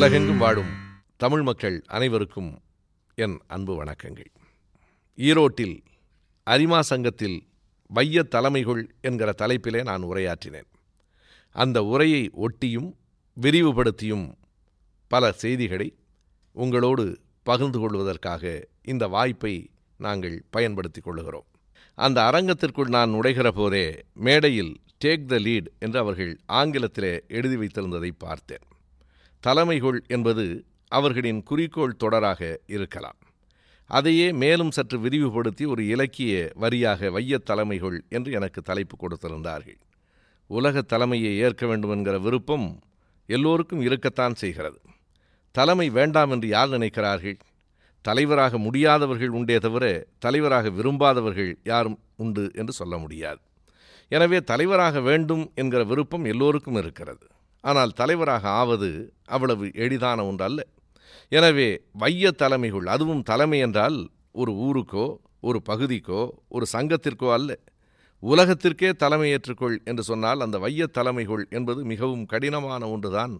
உலகெங்கும் வாழும் தமிழ் மக்கள் அனைவருக்கும் என் அன்பு வணக்கங்கள். ஈரோட்டில் அரிமா சங்கத்தில் வைய தலைமைகள் என்கிற தலைப்பிலே நான் உரையாற்றினேன். அந்த உரையை ஒட்டியும் விரிவுபடுத்தியும் பல செய்திகளை உங்களோடு பகிர்ந்து கொள்வதற்காக இந்த வாய்ப்பை நாங்கள் பயன்படுத்தி கொள்ளுகிறோம். அந்த அரங்கத்திற்குள் நான் நுழைகிற போதே மேடையில் டேக் த லீட் என்று அவர்கள் ஆங்கிலத்திலே எழுதி வைத்திருந்ததை பார்த்தேன். தலைமைகோள் என்பது அவர்களின் குறிக்கோள் தொடராக இருக்கலாம். அதையே மேலும் சற்று விரிவுபடுத்தி ஒரு இலக்கிய வரியாக வைய தலைமைகோள் என்று எனக்கு தலைப்பு கொடுத்திருந்தார்கள். உலக தலைமையை ஏற்க வேண்டும் என்கிற விருப்பம் எல்லோருக்கும் இருக்கத்தான் செய்கிறது. தலைமை வேண்டாம் என்று யார் நினைக்கிறார்கள்? தலைவராக முடியாதவர்கள் உண்டே தவிர தலைவராக விரும்பாதவர்கள் யாரும் உண்டு என்று சொல்ல முடியாது. எனவே தலைவராக வேண்டும் என்கிற விருப்பம் எல்லோருக்கும் இருக்கிறது. ஆனால் தலைவராக ஆவது அவ்வளவு எளிதான ஒன்றல்ல. எனவே வைய தலைமைகள், அதுவும் தலைமை என்றால் ஒரு ஊருக்கோ ஒரு பகுதிக்கோ ஒரு சங்கத்திற்கோ அல்ல, உலகத்திற்கே தலைமையேற்றுக்கொள் என்று சொன்னால் அந்த வைய தலைமைகள் என்பது மிகவும் கடினமான ஒன்றுதான்.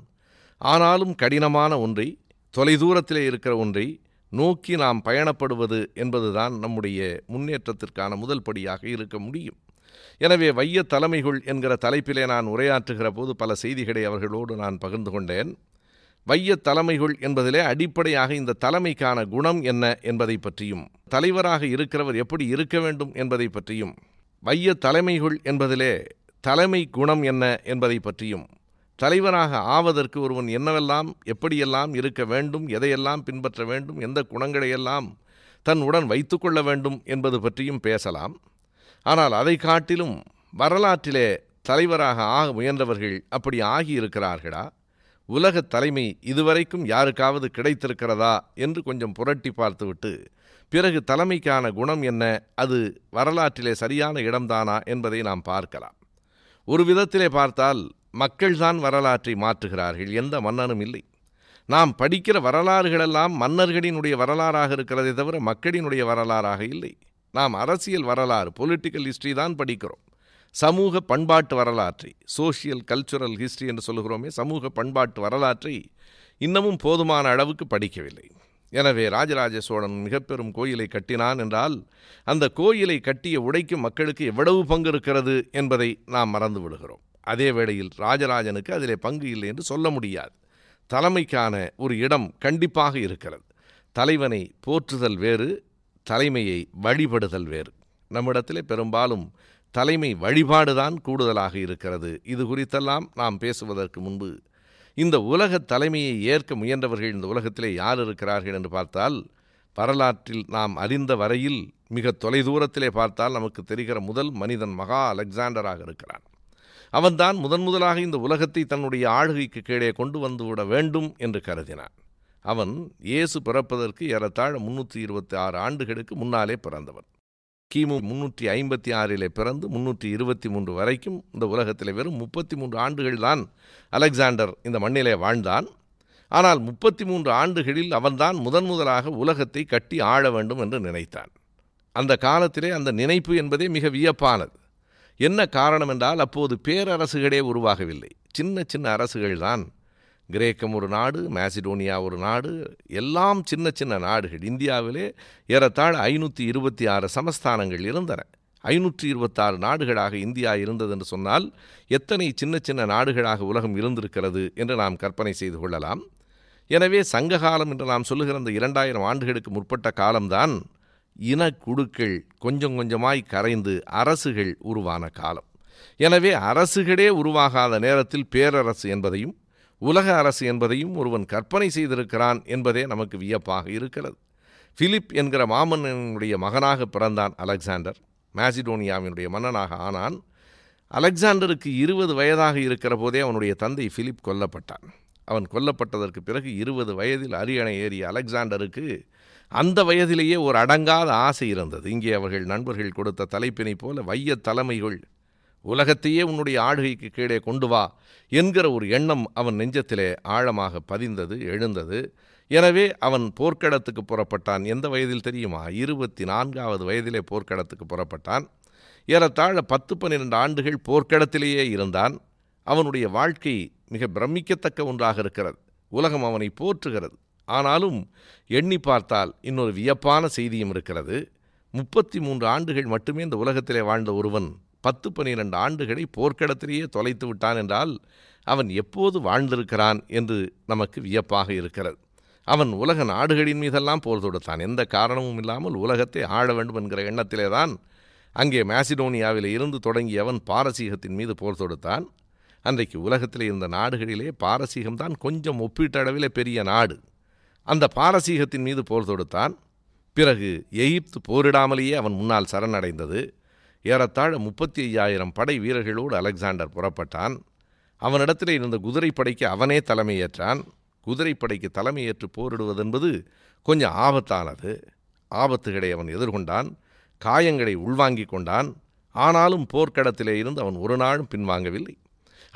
ஆனாலும் கடினமான ஒன்றை, தொலைதூரத்திலே இருக்கிற ஒன்றை நோக்கி நாம் பயணப்படுவது என்பதுதான் நம்முடைய முன்னேற்றத்திற்கான முதல் படியாக இருக்க முடியும். எனவே வைய தலைமைகள் என்கிற தலைப்பிலே நான் உரையாற்றுகிற போது பல செய்திகளை அவர்களோடு நான் பகிர்ந்து கொண்டேன். வைய தலைமைகள் என்பதிலே அடிப்படையாக இந்த தலைமைக்கான குணம் என்ன என்பதை பற்றியும், தலைவராக இருக்கிறவர் எப்படி இருக்க வேண்டும் என்பதை பற்றியும், வைய தலைமைகள் என்பதிலே தலைமை குணம் என்ன என்பதை பற்றியும், தலைவராக ஆவதற்கு ஒருவன் என்னவெல்லாம் எப்படியெல்லாம் இருக்க வேண்டும், எதையெல்லாம் பின்பற்ற வேண்டும், எந்த குணங்களையெல்லாம் தன் உடன் வைத்து கொள்ள வேண்டும் என்பது பற்றியும் பேசலாம். ஆனால் அதை காட்டிலும் வரலாற்றிலே தலைவராக ஆக முயன்றவர்கள் அப்படி ஆகியிருக்கிறார்களா? உலக தலைமை இதுவரைக்கும் யாருக்காவது கிடைத்திருக்கிறதா என்று கொஞ்சம் புரட்டி பார்த்துவிட்டு பிறகு தலைமைக்கான குணம் என்ன, அது வரலாற்றிலே சரியான இடம்தானா என்பதை நாம் பார்க்கலாம். ஒரு விதத்திலே பார்த்தால் மக்கள்தான் வரலாற்றை மாற்றுகிறார்கள், எந்த மன்னனும் இல்லை. நாம் படிக்கிற வரலாறுகளெல்லாம் மன்னர்களினுடைய வரலாறாக இருக்கிறதே தவிர மக்களினுடைய வரலாறாக இல்லை. நாம் அரசியல் வரலாறு, பொலிட்டிக்கல் ஹிஸ்ட்ரி தான் படிக்கிறோம். சமூக பண்பாட்டு வரலாற்றை, சோஷியல் கல்ச்சுரல் ஹிஸ்ட்ரி என்று சொல்கிறோமே, சமூக பண்பாட்டு வரலாற்றை இன்னமும் போதுமான அளவுக்கு படிக்கவில்லை. எனவே ராஜராஜ சோழன் மிகப்பெரும் கோயிலை கட்டினான் என்றால் அந்த கோயிலை கட்டிய உடைக்கும் மக்களுக்கு எவ்வளவு பங்கு இருக்கிறது என்பதை நாம் மறந்து விடுகிறோம். அதே வேளையில் ராஜராஜனுக்கு அதிலே பங்கு இல்லை என்று சொல்ல முடியாது. தலைமைக்கான ஒரு இடம் கண்டிப்பாக இருக்கிறது. தலைவனை போற்றுதல் வேறு, தலைமையை வழிபடுதல் வேறு. நம்மிடத்திலே பெரும்பாலும் தலைமை வழிபாடுதான் கூடுதலாக இருக்கிறது. இது குறித்தெல்லாம் நாம் பேசுவதற்கு முன்பு இந்த உலக தலைமையை ஏற்க முயன்றவர்கள் இந்த உலகத்திலே யார் இருக்கிறார்கள் என்று பார்த்தால், வரலாற்றில் நாம் அறிந்த வரையில் மிக தொலைதூரத்திலே பார்த்தால் நமக்கு தெரிகிற முதல் மனிதன் மகா அலெக்சாண்டராக இருக்கிறான். அவன்தான் முதன்முதலாக இந்த உலகத்தை தன்னுடைய ஆளுகைக்கு கீழே கொண்டு வந்துவிட வேண்டும் என்று கருதினான். அவன் இயேசு பிறப்பதற்கு ஏறத்தாழ 326 ஆண்டுகளுக்கு முன்னாலே பிறந்தவன். கிமு 356 பிறந்து 323 வரைக்கும் இந்த உலகத்தில் வெறும் 33 ஆண்டுகள்தான் அலெக்சாண்டர் இந்த மண்ணிலே வாழ்ந்தான். ஆனால் 33 ஆண்டுகளில் அவன்தான் முதன்முதலாக உலகத்தை கட்டி ஆள வேண்டும் என்று நினைத்தான். அந்த காலத்திலே அந்த நினைப்பு என்பதே மிக வியப்பானது. என்ன காரணம் என்றால், அப்போது பேரரசுகளே உருவாகவில்லை, சின்ன சின்ன அரசுகள்தான். கிரேக்கம் ஒரு நாடு, மேசிடோனியா ஒரு நாடு, எல்லாம் சின்ன சின்ன நாடுகள். இந்தியாவிலே ஏறத்தாழ 526 சமஸ்தானங்கள் இருந்தன. 526 நாடுகளாக இந்தியா இருந்தது என்று சொன்னால் எத்தனை சின்ன சின்ன நாடுகளாக உலகம் இருந்திருக்கிறது என்று நாம் கற்பனை செய்து கொள்ளலாம். எனவே சங்ககாலம் என்று நாம் சொல்லுகிற அந்த 2000 ஆண்டுகளுக்கு முற்பட்ட காலம்தான் இனக்குழுக்கள் கொஞ்சம் கொஞ்சமாய் கரைந்து அரசுகள் உருவான காலம். எனவே அரசுகளே உருவாகாத நேரத்தில் பேரரசு என்பதையும் உலக அரசு என்பதையும் ஒருவன் கற்பனை செய்திருக்கிறான் என்பதே நமக்கு வியப்பாக இருக்கிறது. பிலிப் என்கிற மாமன்னனுடைய மகனாக பிறந்தான் அலெக்சாண்டர். மேசிடோனியாவினுடைய மன்னனாக ஆனான். அலெக்சாண்டருக்கு 20 வயதாக இருக்கிற போதே அவனுடைய தந்தை பிலிப் கொல்லப்பட்டான். அவன் கொல்லப்பட்டதற்கு பிறகு 20 வயதில் அரியணை ஏறிய அலெக்சாண்டருக்கு அந்த வயதிலேயே ஒரு அடங்காத ஆசை இருந்தது. இங்கே அவர்கள் நண்பர்கள் கொடுத்த தலைப்பினை போல வைய தலைமைகள், உலகத்தையே உன்னுடைய ஆளுகைக்கு கீழே கொண்டு வா என்கிற ஒரு எண்ணம் அவன் நெஞ்சத்திலே ஆழமாக பதிந்தது, எழுந்தது. எனவே அவன் போர்க்களத்துக்கு புறப்பட்டான். எந்த வயதில் தெரியுமா? 24வது வயதிலே போர்க்களத்துக்கு புறப்பட்டான். ஏறத்தாழ 10-12 ஆண்டுகள் போர்க்களத்திலேயே இருந்தான். அவனுடைய வாழ்க்கை மிக பிரமிக்கத்தக்க ஒன்றாக இருக்கிறது. உலகம் அவனை போற்றுகிறது. ஆனாலும் எண்ணி பார்த்தால் இன்னொரு வியப்பான செய்தியும் இருக்கிறது. 33 ஆண்டுகள் மட்டுமே இந்த உலகத்திலே வாழ்ந்த ஒருவன் 10-12 ஆண்டுகளை போர்க்களத்திலேயே தொலைத்து விட்டான் என்றால் அவன் எப்போது வாழ்ந்திருக்கிறான் என்று நமக்கு வியப்பாக இருக்கிறது. அவன் உலக நாடுகளின் மீதெல்லாம் போர் தொடுத்தான், எந்த காரணமும் இல்லாமல் உலகத்தை ஆள வேண்டும் என்கிற எண்ணத்திலே தான். அங்கே மேசிடோனியாவில் இருந்து தொடங்கிய அவன் பாரசீகத்தின் மீது போர் தொடுத்தான். அன்றைக்கு உலகத்தில் இருந்த நாடுகளிலே பாரசீகம்தான் கொஞ்சம் ஒப்பீட்டளவில் பெரிய நாடு. அந்த பாரசீகத்தின் மீது போர் தொடுத்தான். பிறகு எகிப்து போரிடாமலேயே அவன் முன்னால் சரணடைந்தது. ஏறத்தாழ 35,000 படை வீரர்களோடு அலெக்சாண்டர் புறப்பட்டான். அவனிடத்திலே இருந்த குதிரைப்படைக்கு அவனே தலைமையேற்றான். குதிரைப்படைக்கு தலைமையேற்று போரிடுவதென்பது கொஞ்சம் ஆபத்தானது. ஆபத்துகளை அவன் எதிர்கொண்டான், காயங்களை உள்வாங்கி கொண்டான். ஆனாலும் போர்க்களத்திலே இருந்து அவன் ஒரு நாளும் பின்வாங்கவில்லை.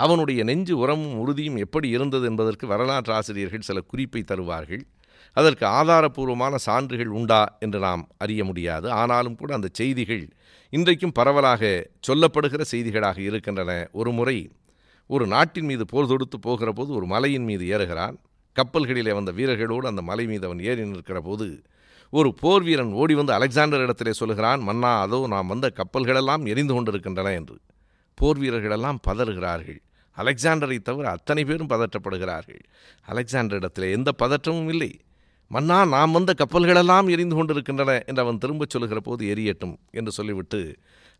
அவனுடைய நெஞ்சு உரமும் உறுதியும் எப்படி இருந்தது என்பதற்கு வரலாற்று ஆசிரியர்கள் சில குறிப்பை தருவார்கள். அதற்கு ஆதாரபூர்வமான சான்றுகள் உண்டா என்று நாம் அறிய முடியாது. ஆனாலும் கூட அந்த செய்திகள் இன்றைக்கும் பரவலாக சொல்லப்படுகிற செய்திகளாக இருக்கின்றன. ஒரு முறை ஒரு நாட்டின் மீது போர் தொடுத்து போகிற போது ஒரு மலையின் மீது ஏறுகிறான். கப்பல்களிலே வந்த வீரர்களோடு அந்த மலை மீது அவன் ஏறி நிற்கிற போது ஒரு போர் வீரன் ஓடி வந்து அலெக்சாண்டர் இடத்திலே சொல்கிறான், மன்னா அதோ நாம் வந்த கப்பல்களெல்லாம் எரிந்து கொண்டிருக்கின்றன என்று. போர் வீரர்களெல்லாம் பதறுகிறார்கள். அலெக்சாண்டரை தவிர அத்தனை பேரும் பதற்றப்படுகிறார்கள். அலெக்சாண்டர் இடத்திலே எந்த பதற்றமும் இல்லை. மன்னா நாம் வந்த கப்பல்களெல்லாம் எரிந்து கொண்டிருக்கின்றன என்று அவன் திரும்ப சொல்கிற போது எரியட்டும் என்று சொல்லிவிட்டு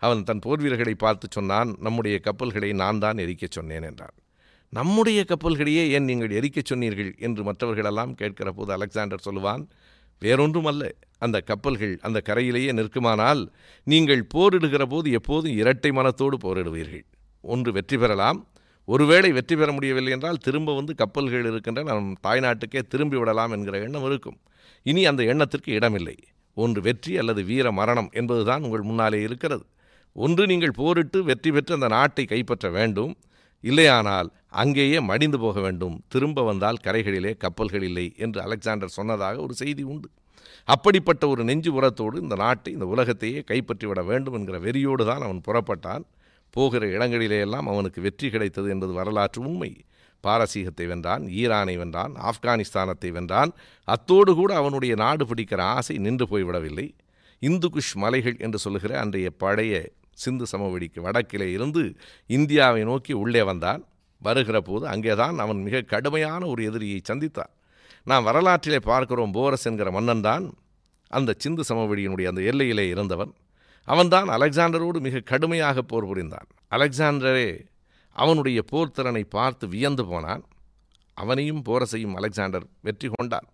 அவன் தன் போர் வீரர்களை பார்த்து சொன்னான், நம்முடைய கப்பல்களை நான் தான் எரிக்கச் சொன்னேன் என்றான். நம்முடைய கப்பல்களையே ஏன் நீங்கள் எரிக்கச் சொன்னீர்கள் என்று மற்றவர்களெல்லாம் கேட்கிற போது அலெக்சாண்டர் சொல்லுவான், வேறொன்றும் அல்ல, அந்த கப்பல்கள் அந்த கரையிலேயே நிற்குமானால் நீங்கள் போரிடுகிற போது எப்போதும் இரட்டை மனத்தோடு போரிடுவீர்கள். ஒன்று வெற்றி பெறலாம், ஒருவேளை வெற்றி பெற முடியவில்லை என்றால் திரும்ப வந்து கப்பல்கள் இருக்கின்ற நம் தாய்நாட்டுக்கே திரும்பி விடலாம் என்கிற எண்ணம் இருக்கும். இனி அந்த எண்ணத்திற்கு இடமில்லை. ஒன்று வெற்றி அல்லது வீர மரணம் என்பதுதான் உங்கள் முன்னாலே இருக்கிறது. ஒன்று நீங்கள் போரிட்டு வெற்றி பெற்று அந்த நாட்டை கைப்பற்ற வேண்டும், இல்லையானால் அங்கேயே மடிந்து போக வேண்டும், திரும்ப வந்தால் கரைகளிலே கப்பல்கள் இல்லை என்று அலெக்சாண்டர் சொன்னதாக ஒரு செய்தி உண்டு. அப்படிப்பட்ட ஒரு நெஞ்சு உரத்தோடு இந்த நாட்டை இந்த உலகத்தையே கைப்பற்றிவிட வேண்டும் என்கிற வெறியோடு தான் அவன் புறப்பட்டான். போகிற இடங்களிலேயெல்லாம் அவனுக்கு வெற்றி கிடைத்தது என்பது வரலாற்று உண்மை. பாரசீகத்தை வென்றான், ஈரானை வென்றான், ஆப்கானிஸ்தானத்தை வென்றான். அத்தோடு கூட அவனுடைய நாடு பிடிக்கிற ஆசை நின்று போய்விடவில்லை. இந்து குஷ் மலைகள் என்று சொல்லுகிற அன்றைய பழைய சிந்து சமவெளிக்கு வடக்கிலே இருந்து இந்தியாவை நோக்கி உள்ளே வந்தான். வருகிற போது அங்கேதான் அவன் மிக கடுமையான ஒரு எதிரியை சந்தித்தான். நாம் வரலாற்றிலே பார்க்கிறோம், போரஸ் என்கிற மன்னன் தான் அந்த சிந்து சமவெளியினுடைய அந்த எல்லையிலே இருந்தவன். அவன்தான் அலெக்சாண்டரோடு மிக கடுமையாக போர் புரிந்தான். அலெக்சாண்டரே அவனுடைய போர் திறனை பார்த்து வியந்து போனான். அவனையும் போரஸையும் அலெக்சாண்டர் வெற்றி கொண்டான்.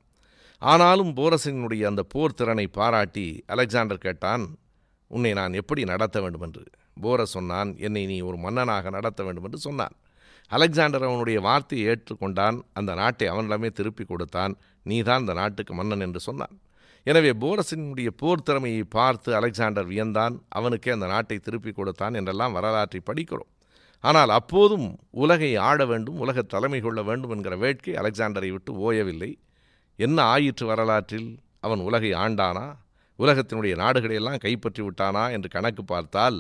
ஆனாலும் போரஸினுடைய அந்த போர் திறனை பாராட்டி அலெக்சாண்டர் கேட்டான், உன்னை நான் எப்படி நடத்த வேண்டும் என்று. போரஸ் சொன்னான், என்னை நீ ஒரு மன்னனாக நடத்த வேண்டும் என்று சொன்னான். அலெக்சாண்டர் அவனுடைய வார்த்தையை ஏற்றுக்கொண்டான். அந்த நாட்டை அவனிடமே திருப்பி கொடுத்தான். நீதான் அந்த நாட்டுக்கு மன்னன் என்று சொன்னான். எனவே போரஸினுடைய போர் திறமையை பார்த்து அலெக்சாண்டர் வியந்தான், அவனுக்கே அந்த நாட்டை திருப்பி கொடுத்தான் என்றெல்லாம் வரலாற்றை படிக்கிறோம். ஆனால் அப்போதும் உலகை ஆட வேண்டும், உலக தலைமை கொள்ள வேண்டும் என்கிற வேட்கை அலெக்சாண்டரை விட்டு ஓயவில்லை. என்ன ஆயிற்று வரலாற்றில்? அவன் உலகை ஆண்டானா? உலகத்தினுடைய நாடுகளையெல்லாம் கைப்பற்றி விட்டானா என்று கணக்கு பார்த்தால்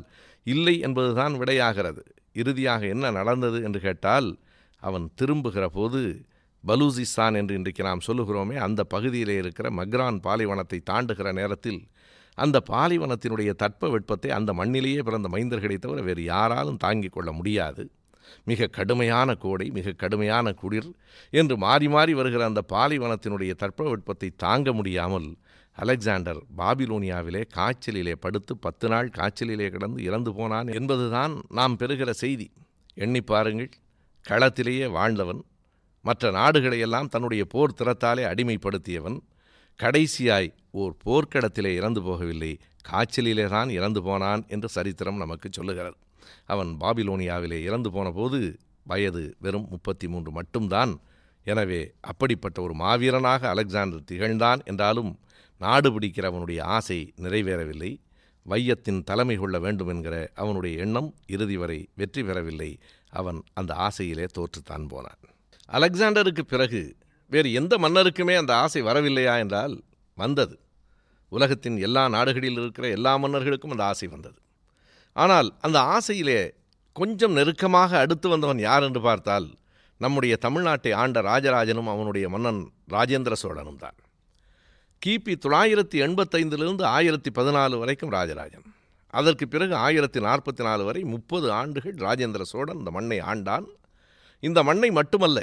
இல்லை என்பதுதான் விடையாகிறது. இறுதியாக என்ன நடந்தது என்று கேட்டால், அவன் திரும்புகிற போது பலூசிஸ்தான் என்று இன்றைக்கு நாம் சொல்லுகிறோமே, அந்த பகுதியிலே இருக்கிற மக்ரான் பாலைவனத்தை தாண்டுகிற நேரத்தில் அந்த பாலைவனத்தினுடைய தட்பவெட்பத்தை அந்த மண்ணிலேயே பிறந்த மைந்தர்களை தவிர வேறு யாராலும் தாங்கிக் கொள்ள முடியாது. மிக கடுமையான கோடை, மிக கடுமையான குளிர் என்று மாறி மாறி வருகிற அந்த பாலைவனத்தினுடைய தட்பவெட்பத்தை தாங்க முடியாமல் அலெக்சாண்டர் பாபிலோனியாவிலே காய்ச்சலிலே படுத்து 10 நாள் காய்ச்சலிலே கிடந்து இறந்து போனான் என்பதுதான் நாம் பெறுகிற செய்தி. எண்ணி பாருங்கள், களத்திலேயே வாழ்ந்தவன், மற்ற நாடுகளையெல்லாம் தன்னுடைய போர் திறத்தாலே அடிமைப்படுத்தியவன், கடைசியாய் ஓர் போர்க்களத்திலே இறந்து போகவில்லை, காய்ச்சலிலே தான் இறந்து போனான் என்று சரித்திரம் நமக்கு சொல்லுகிறது. அவன் பாபிலோனியாவிலே இறந்து போன போது வயது வெறும் 33 மட்டும்தான். எனவே அப்படிப்பட்ட ஒரு மாவீரனாக அலெக்சாண்டர் திகழ்ந்தான். என்றாலும் நாடு பிடிக்கிற அவனுடைய ஆசை நிறைவேறவில்லை. வையத்தின் தலைமை கொள்ள வேண்டும் என்கிற அவனுடைய எண்ணம் இறுதி வரை வெற்றி பெறவில்லை. அவன் அந்த ஆசையிலே தோற்றுத்தான் போனான். அலெக்சாண்டருக்கு பிறகு வேறு எந்த மன்னருக்குமே அந்த ஆசை வரவில்லையா என்றால் வந்தது. உலகத்தின் எல்லா நாடுகளில் இருக்கிற எல்லா மன்னர்களுக்கும் அந்த ஆசை வந்தது. ஆனால் அந்த ஆசையிலே கொஞ்சம் நெருக்கமாக அடுத்து வந்தவன் யார் என்று பார்த்தால் நம்முடைய தமிழ்நாட்டை ஆண்ட ராஜராஜனும் அவனுடைய மன்னன் ராஜேந்திர சோழனும் தான். கிபி 985 1014 வரைக்கும் ராஜராஜன். அதற்கு பிறகு 1044 வரை 30 ஆண்டுகள் ராஜேந்திர சோழன் இந்த மண்ணை ஆண்டான். இந்த மண்ணை மட்டுமல்ல,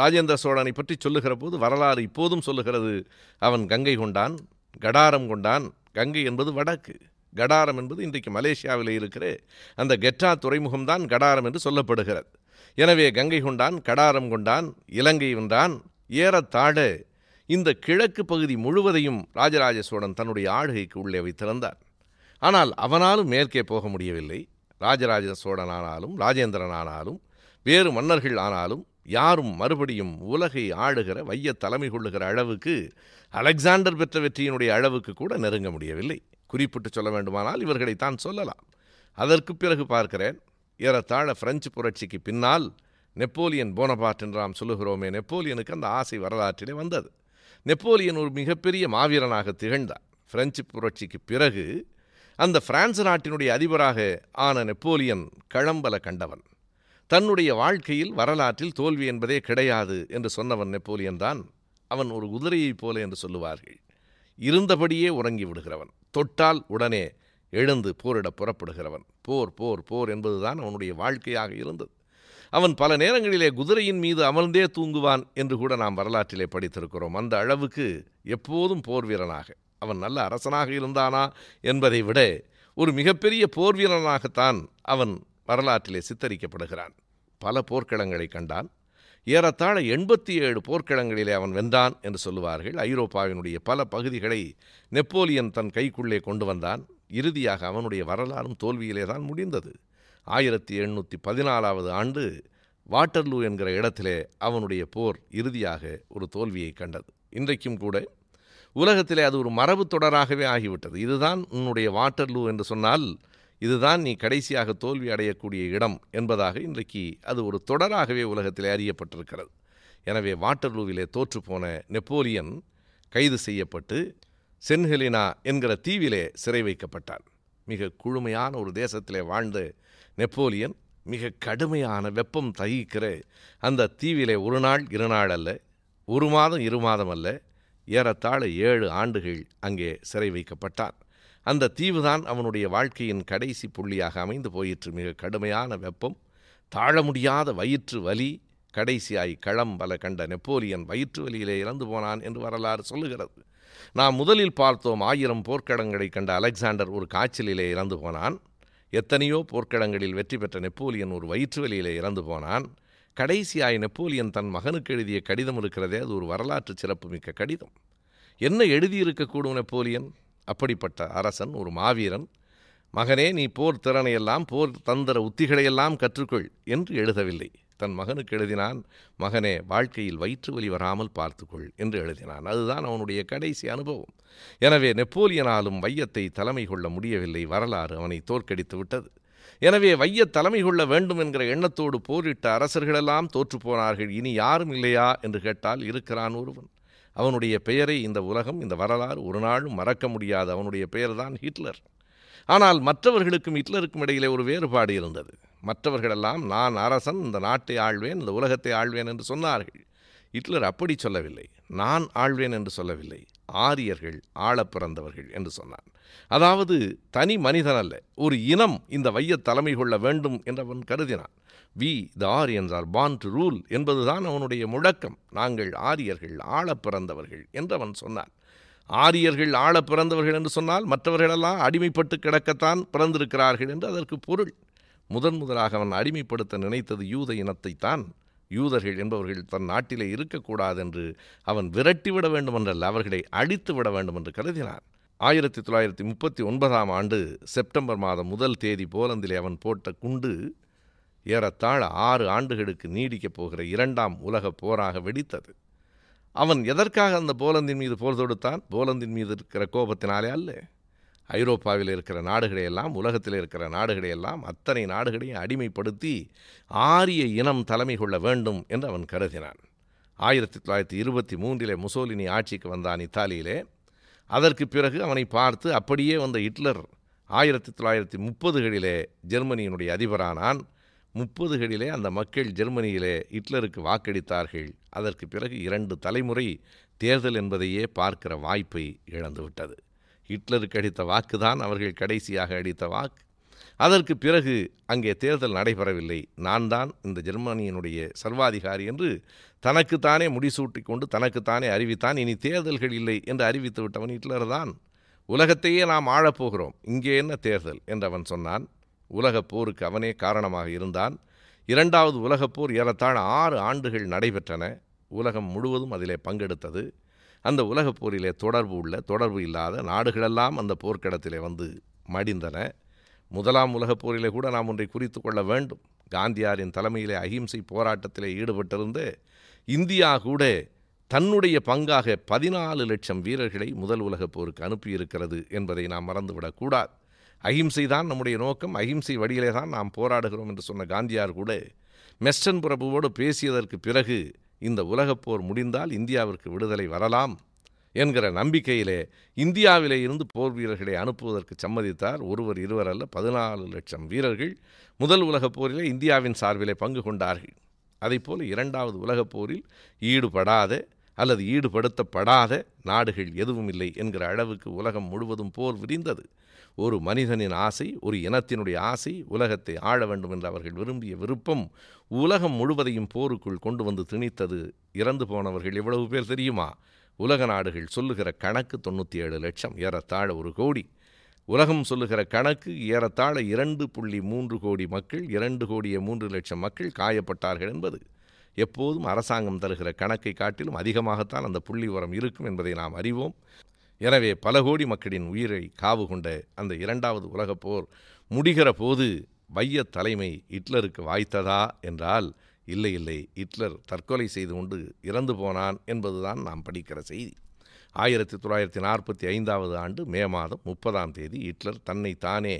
ராஜேந்திர சோழனை பற்றி சொல்லுகிற போது வரலாறு இப்போதும் சொல்லுகிறது, அவன் கங்கை கொண்டான், கடாரம் கொண்டான். கங்கை என்பது வடக்கு, கடாரம் என்பது இன்றைக்கு மலேசியாவில் இருக்கிற அந்த கெட்டா துறைமுகம்தான் கடாரம் என்று சொல்லப்படுகிறது. எனவே கங்கை கொண்டான், கடாரம் கொண்டான், இலங்கை வென்றான். ஏறத்தாழ இந்த கிழக்கு பகுதி முழுவதையும் ராஜராஜ சோழன் தன்னுடைய ஆளுகைக்கு உள்ளே வைத்திருந்தார். ஆனால் அவனாலும் மேற்கே போக முடியவில்லை. ராஜராஜ சோழன் ஆனாலும் ராஜேந்திரன் ஆனாலும் வேறு மன்னர்கள் ஆனாலும் யாரும் மறுபடியும் உலகை ஆளுகிற வைய தலைமை கொள்ளுகிற அளவுக்கு, அலெக்சாண்டர் பெற்ற வெற்றியினுடைய அளவுக்கு கூட நெருங்க முடியவில்லை. குறிப்பிட்டு சொல்ல வேண்டுமானால் இவர்களைத்தான் சொல்லலாம். அதற்கு பிறகு பார்க்கிறேன், ஏறத்தாழ பிரெஞ்சு புரட்சிக்கு பின்னால் நெப்போலியன் போனபாட் என்று நாம் சொல்லுகிறோமே, நெப்போலியனுக்கு அந்த ஆசை வரலாற்றிலே வந்தது. நெப்போலியன் ஒரு மிகப்பெரிய மாவீரனாக திகழ்ந்தார். பிரெஞ்சு புரட்சிக்கு பிறகு அந்த பிரான்ஸ் நாட்டினுடைய அதிபராக ஆன நெப்போலியன் களம்பல கண்டவன். தன்னுடைய வாழ்க்கையில் வரலாற்றில் தோல்வி என்பதே கிடையாது என்று சொன்னவன் நெப்போலியன் தான். அவன் ஒரு குதிரையைப் போல என்று சொல்லுவார்கள், இருந்தபடியே உறங்கி விடுகிறவன், தொட்டால் உடனே எழுந்து போரிட புறப்படுகிறவன். போர் போர் போர் என்பதுதான் அவனுடைய வாழ்க்கையாக இருந்தது. அவன் பல நேரங்களிலே குதிரையின் மீது அமர்ந்தே தூங்குவான் என்று கூட நாம் வரலாற்றிலே படித்திருக்கிறோம். அந்த அளவுக்கு எப்போதும் போர் வீரனாக, அவன் நல்ல அரசனாக இருந்தானா என்பதை விட ஒரு மிகப்பெரிய போர் வீரனாகத்தான் அவன் வரலாற்றிலே சித்தரிக்கப்படுகிறான். பல போர்க்களங்களை கண்டான். ஏறத்தாழ 87 போர்க்களங்களிலே அவன் வென்றான் என்று சொல்லுவார்கள். ஐரோப்பாவினுடைய பல பகுதிகளை நெப்போலியன் தன் கைக்குள்ளே கொண்டு வந்தான். இறுதியாக அவனுடைய வரலாறும் தோல்வியிலே தான் முடிந்தது. 1814 வாட்டர்லூ என்கிற இடத்திலே அவனுடைய போர் இறுதியாக ஒரு தோல்வியை கண்டது. இன்றைக்கும் கூட உலகத்திலே அது ஒரு மரபு தொடராகவே ஆகிவிட்டது. இதுதான் உன்னுடைய வாட்டர்லூ என்று சொன்னால் இதுதான் நீ கடைசியாக தோல்வி அடையக்கூடிய இடம் என்பதாக இன்றைக்கு அது ஒரு தொடராகவே உலகத்திலே அறியப்பட்டிருக்கிறது. எனவே வாட்டர்லூவிலே தோற்றுப்போன நெப்போலியன் கைது செய்யப்பட்டு சென்ஹெலினா என்கிற தீவிலே சிறை வைக்கப்பட்டான். மிக குளுமையான ஒரு தேசத்திலே வாழ்ந்த நெப்போலியன் மிக கடுமையான வெப்பம் தகிக்கிற அந்த தீவிலே ஒரு நாள் 2 நாள் அல்ல, 1 மாதம் 2 மாதம் அல்ல, ஏறத்தாழ 7 ஆண்டுகள் அங்கே சிறை வைக்கப்பட்டான். அந்த தீவுதான் அவனுடைய வாழ்க்கையின் கடைசி புள்ளியாக அமைந்து போயிற்று. மிக கடுமையான வெப்பம், தாழ முடியாத வயிற்று வலி, கடைசியாய் களம்பல கண்ட நெப்போலியன் வயிற்று வலியிலே இறந்து போனான் என்று வரலாறு சொல்லுகிறது. நாம் முதலில் பார்த்தோம் 1000 போர்க்களங்களை கண்ட அலெக்சாண்டர் ஒரு காய்ச்சலிலே இறந்து போனான். எத்தனையோ போர்க்களங்களில் வெற்றி பெற்ற நெப்போலியன் ஒரு வயிற்று வலியிலே இறந்து போனான். கடைசியாய் நெப்போலியன் தன் மகனுக்கு எழுதிய கடிதம் இருக்கிறதே, அது ஒரு வரலாற்று சிறப்புமிக்க கடிதம். என்ன எழுதியிருக்கக்கூடும் நெப்போலியன்? அப்படிப்பட்ட அரசன், ஒரு மாவீரன், மகனே நீ போர் திறனையெல்லாம், போர் தந்திர உத்திகளையெல்லாம் கற்றுக்கொள் என்று எழுதவில்லை. தன் மகனுக்கு எழுதினான், மகனே வாழ்க்கையில் வயிற்று வலி வராமல் பார்த்துக்கொள் என்று எழுதினான். அதுதான் அவனுடைய கடைசி அனுபவம். எனவே நெப்போலியனாலும் வையத்தை தலைமை கொள்ள முடியவில்லை. வரலாறு அவனை தோற்கடித்து விட்டது. எனவே வைய தலைமை கொள்ள வேண்டும் என்கிற எண்ணத்தோடு போரிட்ட அரசர்களெல்லாம் தோற்று போனார்கள். இனி யாரும் இல்லையா என்று கேட்டால் இருக்கிறான் ஒருவன். அவனுடைய பெயரை இந்த உலகம், இந்த வரலாறு ஒரு நாளும் மறக்க முடியாது. அவனுடைய பெயர்தான் ஹிட்லர். ஆனால் மற்றவர்களுக்கும் ஹிட்லருக்கும் இடையிலே ஒரு வேறுபாடு இருந்தது. மற்றவர்களெல்லாம் நான் அரசன், இந்த நாட்டை ஆழ்வேன், இந்த உலகத்தை ஆழ்வேன் என்று சொன்னார்கள். ஹிட்லர் அப்படி சொல்லவில்லை. நான் ஆழ்வேன் என்று சொல்லவில்லை, ஆரியர்கள் ஆள பிறந்தவர்கள் என்று சொன்னான். அதாவது தனி மனிதன் அல்ல, ஒரு இனம் இந்த வைய தலைமை கொள்ள வேண்டும் என்று அவன் கருதினான். We the Aryans are born to rule என்பதுதான் அவனுடைய முழக்கம். நாங்கள் ஆரியர்கள் ஆள பிறந்தவர்கள் என்று அவன் சொன்னான். ஆரியர்கள் ஆள பிறந்தவர்கள் என்று சொன்னால் மற்றவர்களெல்லாம் அடிமைப்பட்டு கிடக்கத்தான் பிறந்திருக்கிறார்கள் என்று அதற்கு பொருள். முதன் முதலாக அவன் அடிமைப்படுத்த நினைத்தது யூத இனத்தைத்தான். யூதர்கள் என்பவர்கள் தன் நாட்டிலே இருக்கக்கூடாது என்று அவன் விரட்டிவிட வேண்டும் என்றல்ல, அவர்களை அழித்து விட வேண்டும் என்று கருதினான். 1939 செப்டம்பர் மாதம் 1 போலந்திலே அவன் போட்ட குண்டு ஏறத்தாழ 6 ஆண்டுகளுக்கு நீடிக்கப் போகிற 2ஆம் உலகப் போராக வெடித்தது. அவன் எதற்காக அந்த போலந்தின் மீது போர் தொடுத்தான்? போலந்தின் மீது இருக்கிற கோபத்தினாலே அல்ல. ஐரோப்பாவில் இருக்கிற நாடுகளையெல்லாம், உலகத்தில் இருக்கிற நாடுகளையெல்லாம், அத்தனை நாடுகளையும் அடிமைப்படுத்தி ஆரிய இனம் தலைமை கொள்ள வேண்டும் என்று அவன் கருதினான். 1923 முசோலினி ஆட்சிக்கு வந்தான் இத்தாலியிலே. அதற்கு பிறகு அவனை பார்த்து அப்படியே வந்த ஹிட்லர் 1930களிலே ஜெர்மனியினுடைய அதிபரானான். 30களிலே அந்த மக்கள் ஜெர்மனியிலே ஹிட்லருக்கு வாக்களித்தார்கள். அதற்கு பிறகு 2 தலைமுறை தேர்தல் என்பதையே பார்க்கிற வாய்ப்பை இழந்துவிட்டது. ஹிட்லருக்கு அளித்த வாக்குதான் அவர்கள் கடைசியாக அளித்த வாக்கு. அதற்கு பிறகு அங்கே தேர்தல் நடைபெறவில்லை. நான் தான் இந்த ஜெர்மனியினுடைய சர்வாதிகாரி என்று தனக்குத்தானே முடிசூட்டி கொண்டு தனக்குத்தானே அறிவித்தான். இனி தேர்தல்கள் இல்லை என்று அறிவித்து விட்டவன் ஹிட்லர் தான். உலகத்தையே நாம் ஆளப்போகிறோம், இங்கே என்ன தேர்தல் என்று அவன் சொன்னான். உலகப் போருக்கு அவனே காரணமாக இருந்தான். 2வது உலகப்போர் ஏறத்தாழ 6 ஆண்டுகள் நடைபெற்றன. உலகம் முழுவதும் அதிலே பங்கெடுத்தது. அந்த உலகப்போரிலே தொடர்பு இல்லாத நாடுகளெல்லாம் அந்த போர்க்களத்திலே வந்து மடிந்தன. 1ஆம் உலகப்போரிலே கூட நாம் ஒன்றை குறித்து கொள்ள வேண்டும். காந்தியாரின் தலைமையிலே அகிம்சை போராட்டத்திலே ஈடுபட்டிருந்த இந்தியா கூட தன்னுடைய பங்காக 14 லட்சம் வீரர்களை 1 உலகப்போருக்கு அனுப்பியிருக்கிறது என்பதை நாம் மறந்துவிடக்கூடாது. அகிம்சை தான் நம்முடைய நோக்கம், அகிம்சை வழியிலே தான் நாம் போராடுகிறோம் என்று சொன்ன காந்தியார் கூட மெஸ்டன் பிரபுவோடு பேசியதற்கு பிறகு இந்த உலகப்போர் முடிந்தால் இந்தியாவிற்கு விடுதலை வரலாம் என்கிற நம்பிக்கையிலே இந்தியாவிலே இருந்து போர் வீரர்களை அனுப்புவதற்கு சம்மதித்தார். 1, 2 அல்ல 14 லட்சம் வீரர்கள் 1 உலகப்போரிலே இந்தியாவின் சார்பிலே பங்கு கொண்டார்கள். அதைப்போல் 2வது உலகப்போரில் ஈடுபடாத அல்லது ஈடுபடுத்தப்படாத நாடுகள் எதுவும் இல்லை என்கிற அளவுக்கு உலகம் முழுவதும் போர் விரிந்தது. ஒரு மனிதனின் ஆசை, ஒரு இனத்தினுடைய ஆசை, உலகத்தை ஆள வேண்டும் என்று அவர்கள் விரும்பிய விருப்பம் உலகம் முழுவதையும் போருக்குள் கொண்டு வந்து திணித்தது. இறந்து போனவர்கள் எவ்வளவு பேர் தெரியுமா? உலக நாடுகள் சொல்லுகிற கணக்கு 97 லட்சம், ஏறத்தாழ 1 கோடி. உலகம் சொல்லுகிற கணக்கு ஏறத்தாழ 2.3 கோடி மக்கள், 2.3 கோடி மக்கள் காயப்பட்டார்கள் என்பது. எப்போதும் அரசாங்கம் தருகிற கணக்கை காட்டிலும் அதிகமாகத்தான் அந்த புள்ளி உரம் இருக்கும் என்பதை நாம் அறிவோம். எனவே பல கோடி மக்களின் உயிரை காவு கொண்ட அந்த 2வது உலகப்போர் முடிகிற போது வைய தலைமை ஹிட்லருக்கு வாய்த்ததா என்றால் இல்லை இல்லை, ஹிட்லர் தற்கொலை செய்து கொண்டு இறந்து போனான் என்பதுதான் நாம் படிக்கிற செய்தி. 1945ஆவது ஆண்டு மே மாதம் 30ஆம் தேதி ஹிட்லர் தன்னை தானே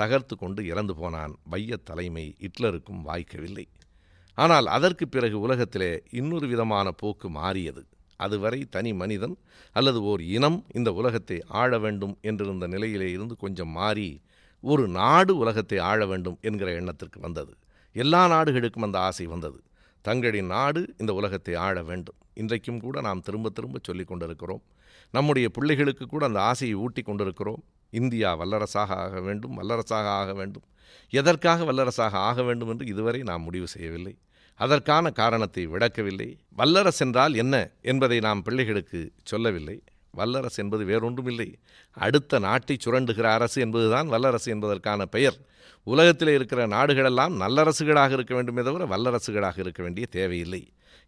தகர்த்து கொண்டு இறந்து போனான். வைய தலைமை ஹிட்லருக்கும் வாய்க்கவில்லை. ஆனால் அதற்கு பிறகு உலகத்திலே இன்னொரு விதமான போக்கு மாறியது. அதுவரை தனி மனிதன் அல்லது ஓர் இனம் இந்த உலகத்தை ஆள வேண்டும் என்றிருந்த நிலையிலே இருந்து கொஞ்சம் மாறி ஒரு நாடு உலகத்தை ஆள வேண்டும் என்கிற எண்ணத்திற்கு வந்தது. எல்லா நாடுகளுக்கும் அந்த ஆசை வந்தது, தங்களின் நாடு இந்த உலகத்தை ஆள வேண்டும். இன்றைக்கும் கூட நாம் திரும்ப திரும்ப சொல்லி கொண்டிருக்கிறோம். நம்முடைய பிள்ளைகளுக்கு கூட அந்த ஆசையை ஊட்டி கொண்டிருக்கிறோம். இந்தியா வல்லரசாக ஆக வேண்டும், வல்லரசாக ஆக வேண்டும். எதற்காக வல்லரசாக ஆக வேண்டும் என்று இதுவரை நாம் முடிவு செய்யவில்லை. அதற்கான காரணத்தை விளக்கவில்லை. வல்லரசு என்றால் என்ன என்பதை நாம் பிள்ளைகளுக்கு சொல்லவில்லை. வல்லரசு என்பது வேறொன்றுமில்லை, அடுத்த நாட்டை சுரண்டுகிற அரசு என்பதுதான் வல்லரசு என்பதற்கான பெயர். உலகத்தில் இருக்கிற நாடுகளெல்லாம் நல்லரசுகளாக இருக்க வேண்டுமே தவிர வல்லரசுகளாக இருக்க வேண்டிய தேவையில்லை.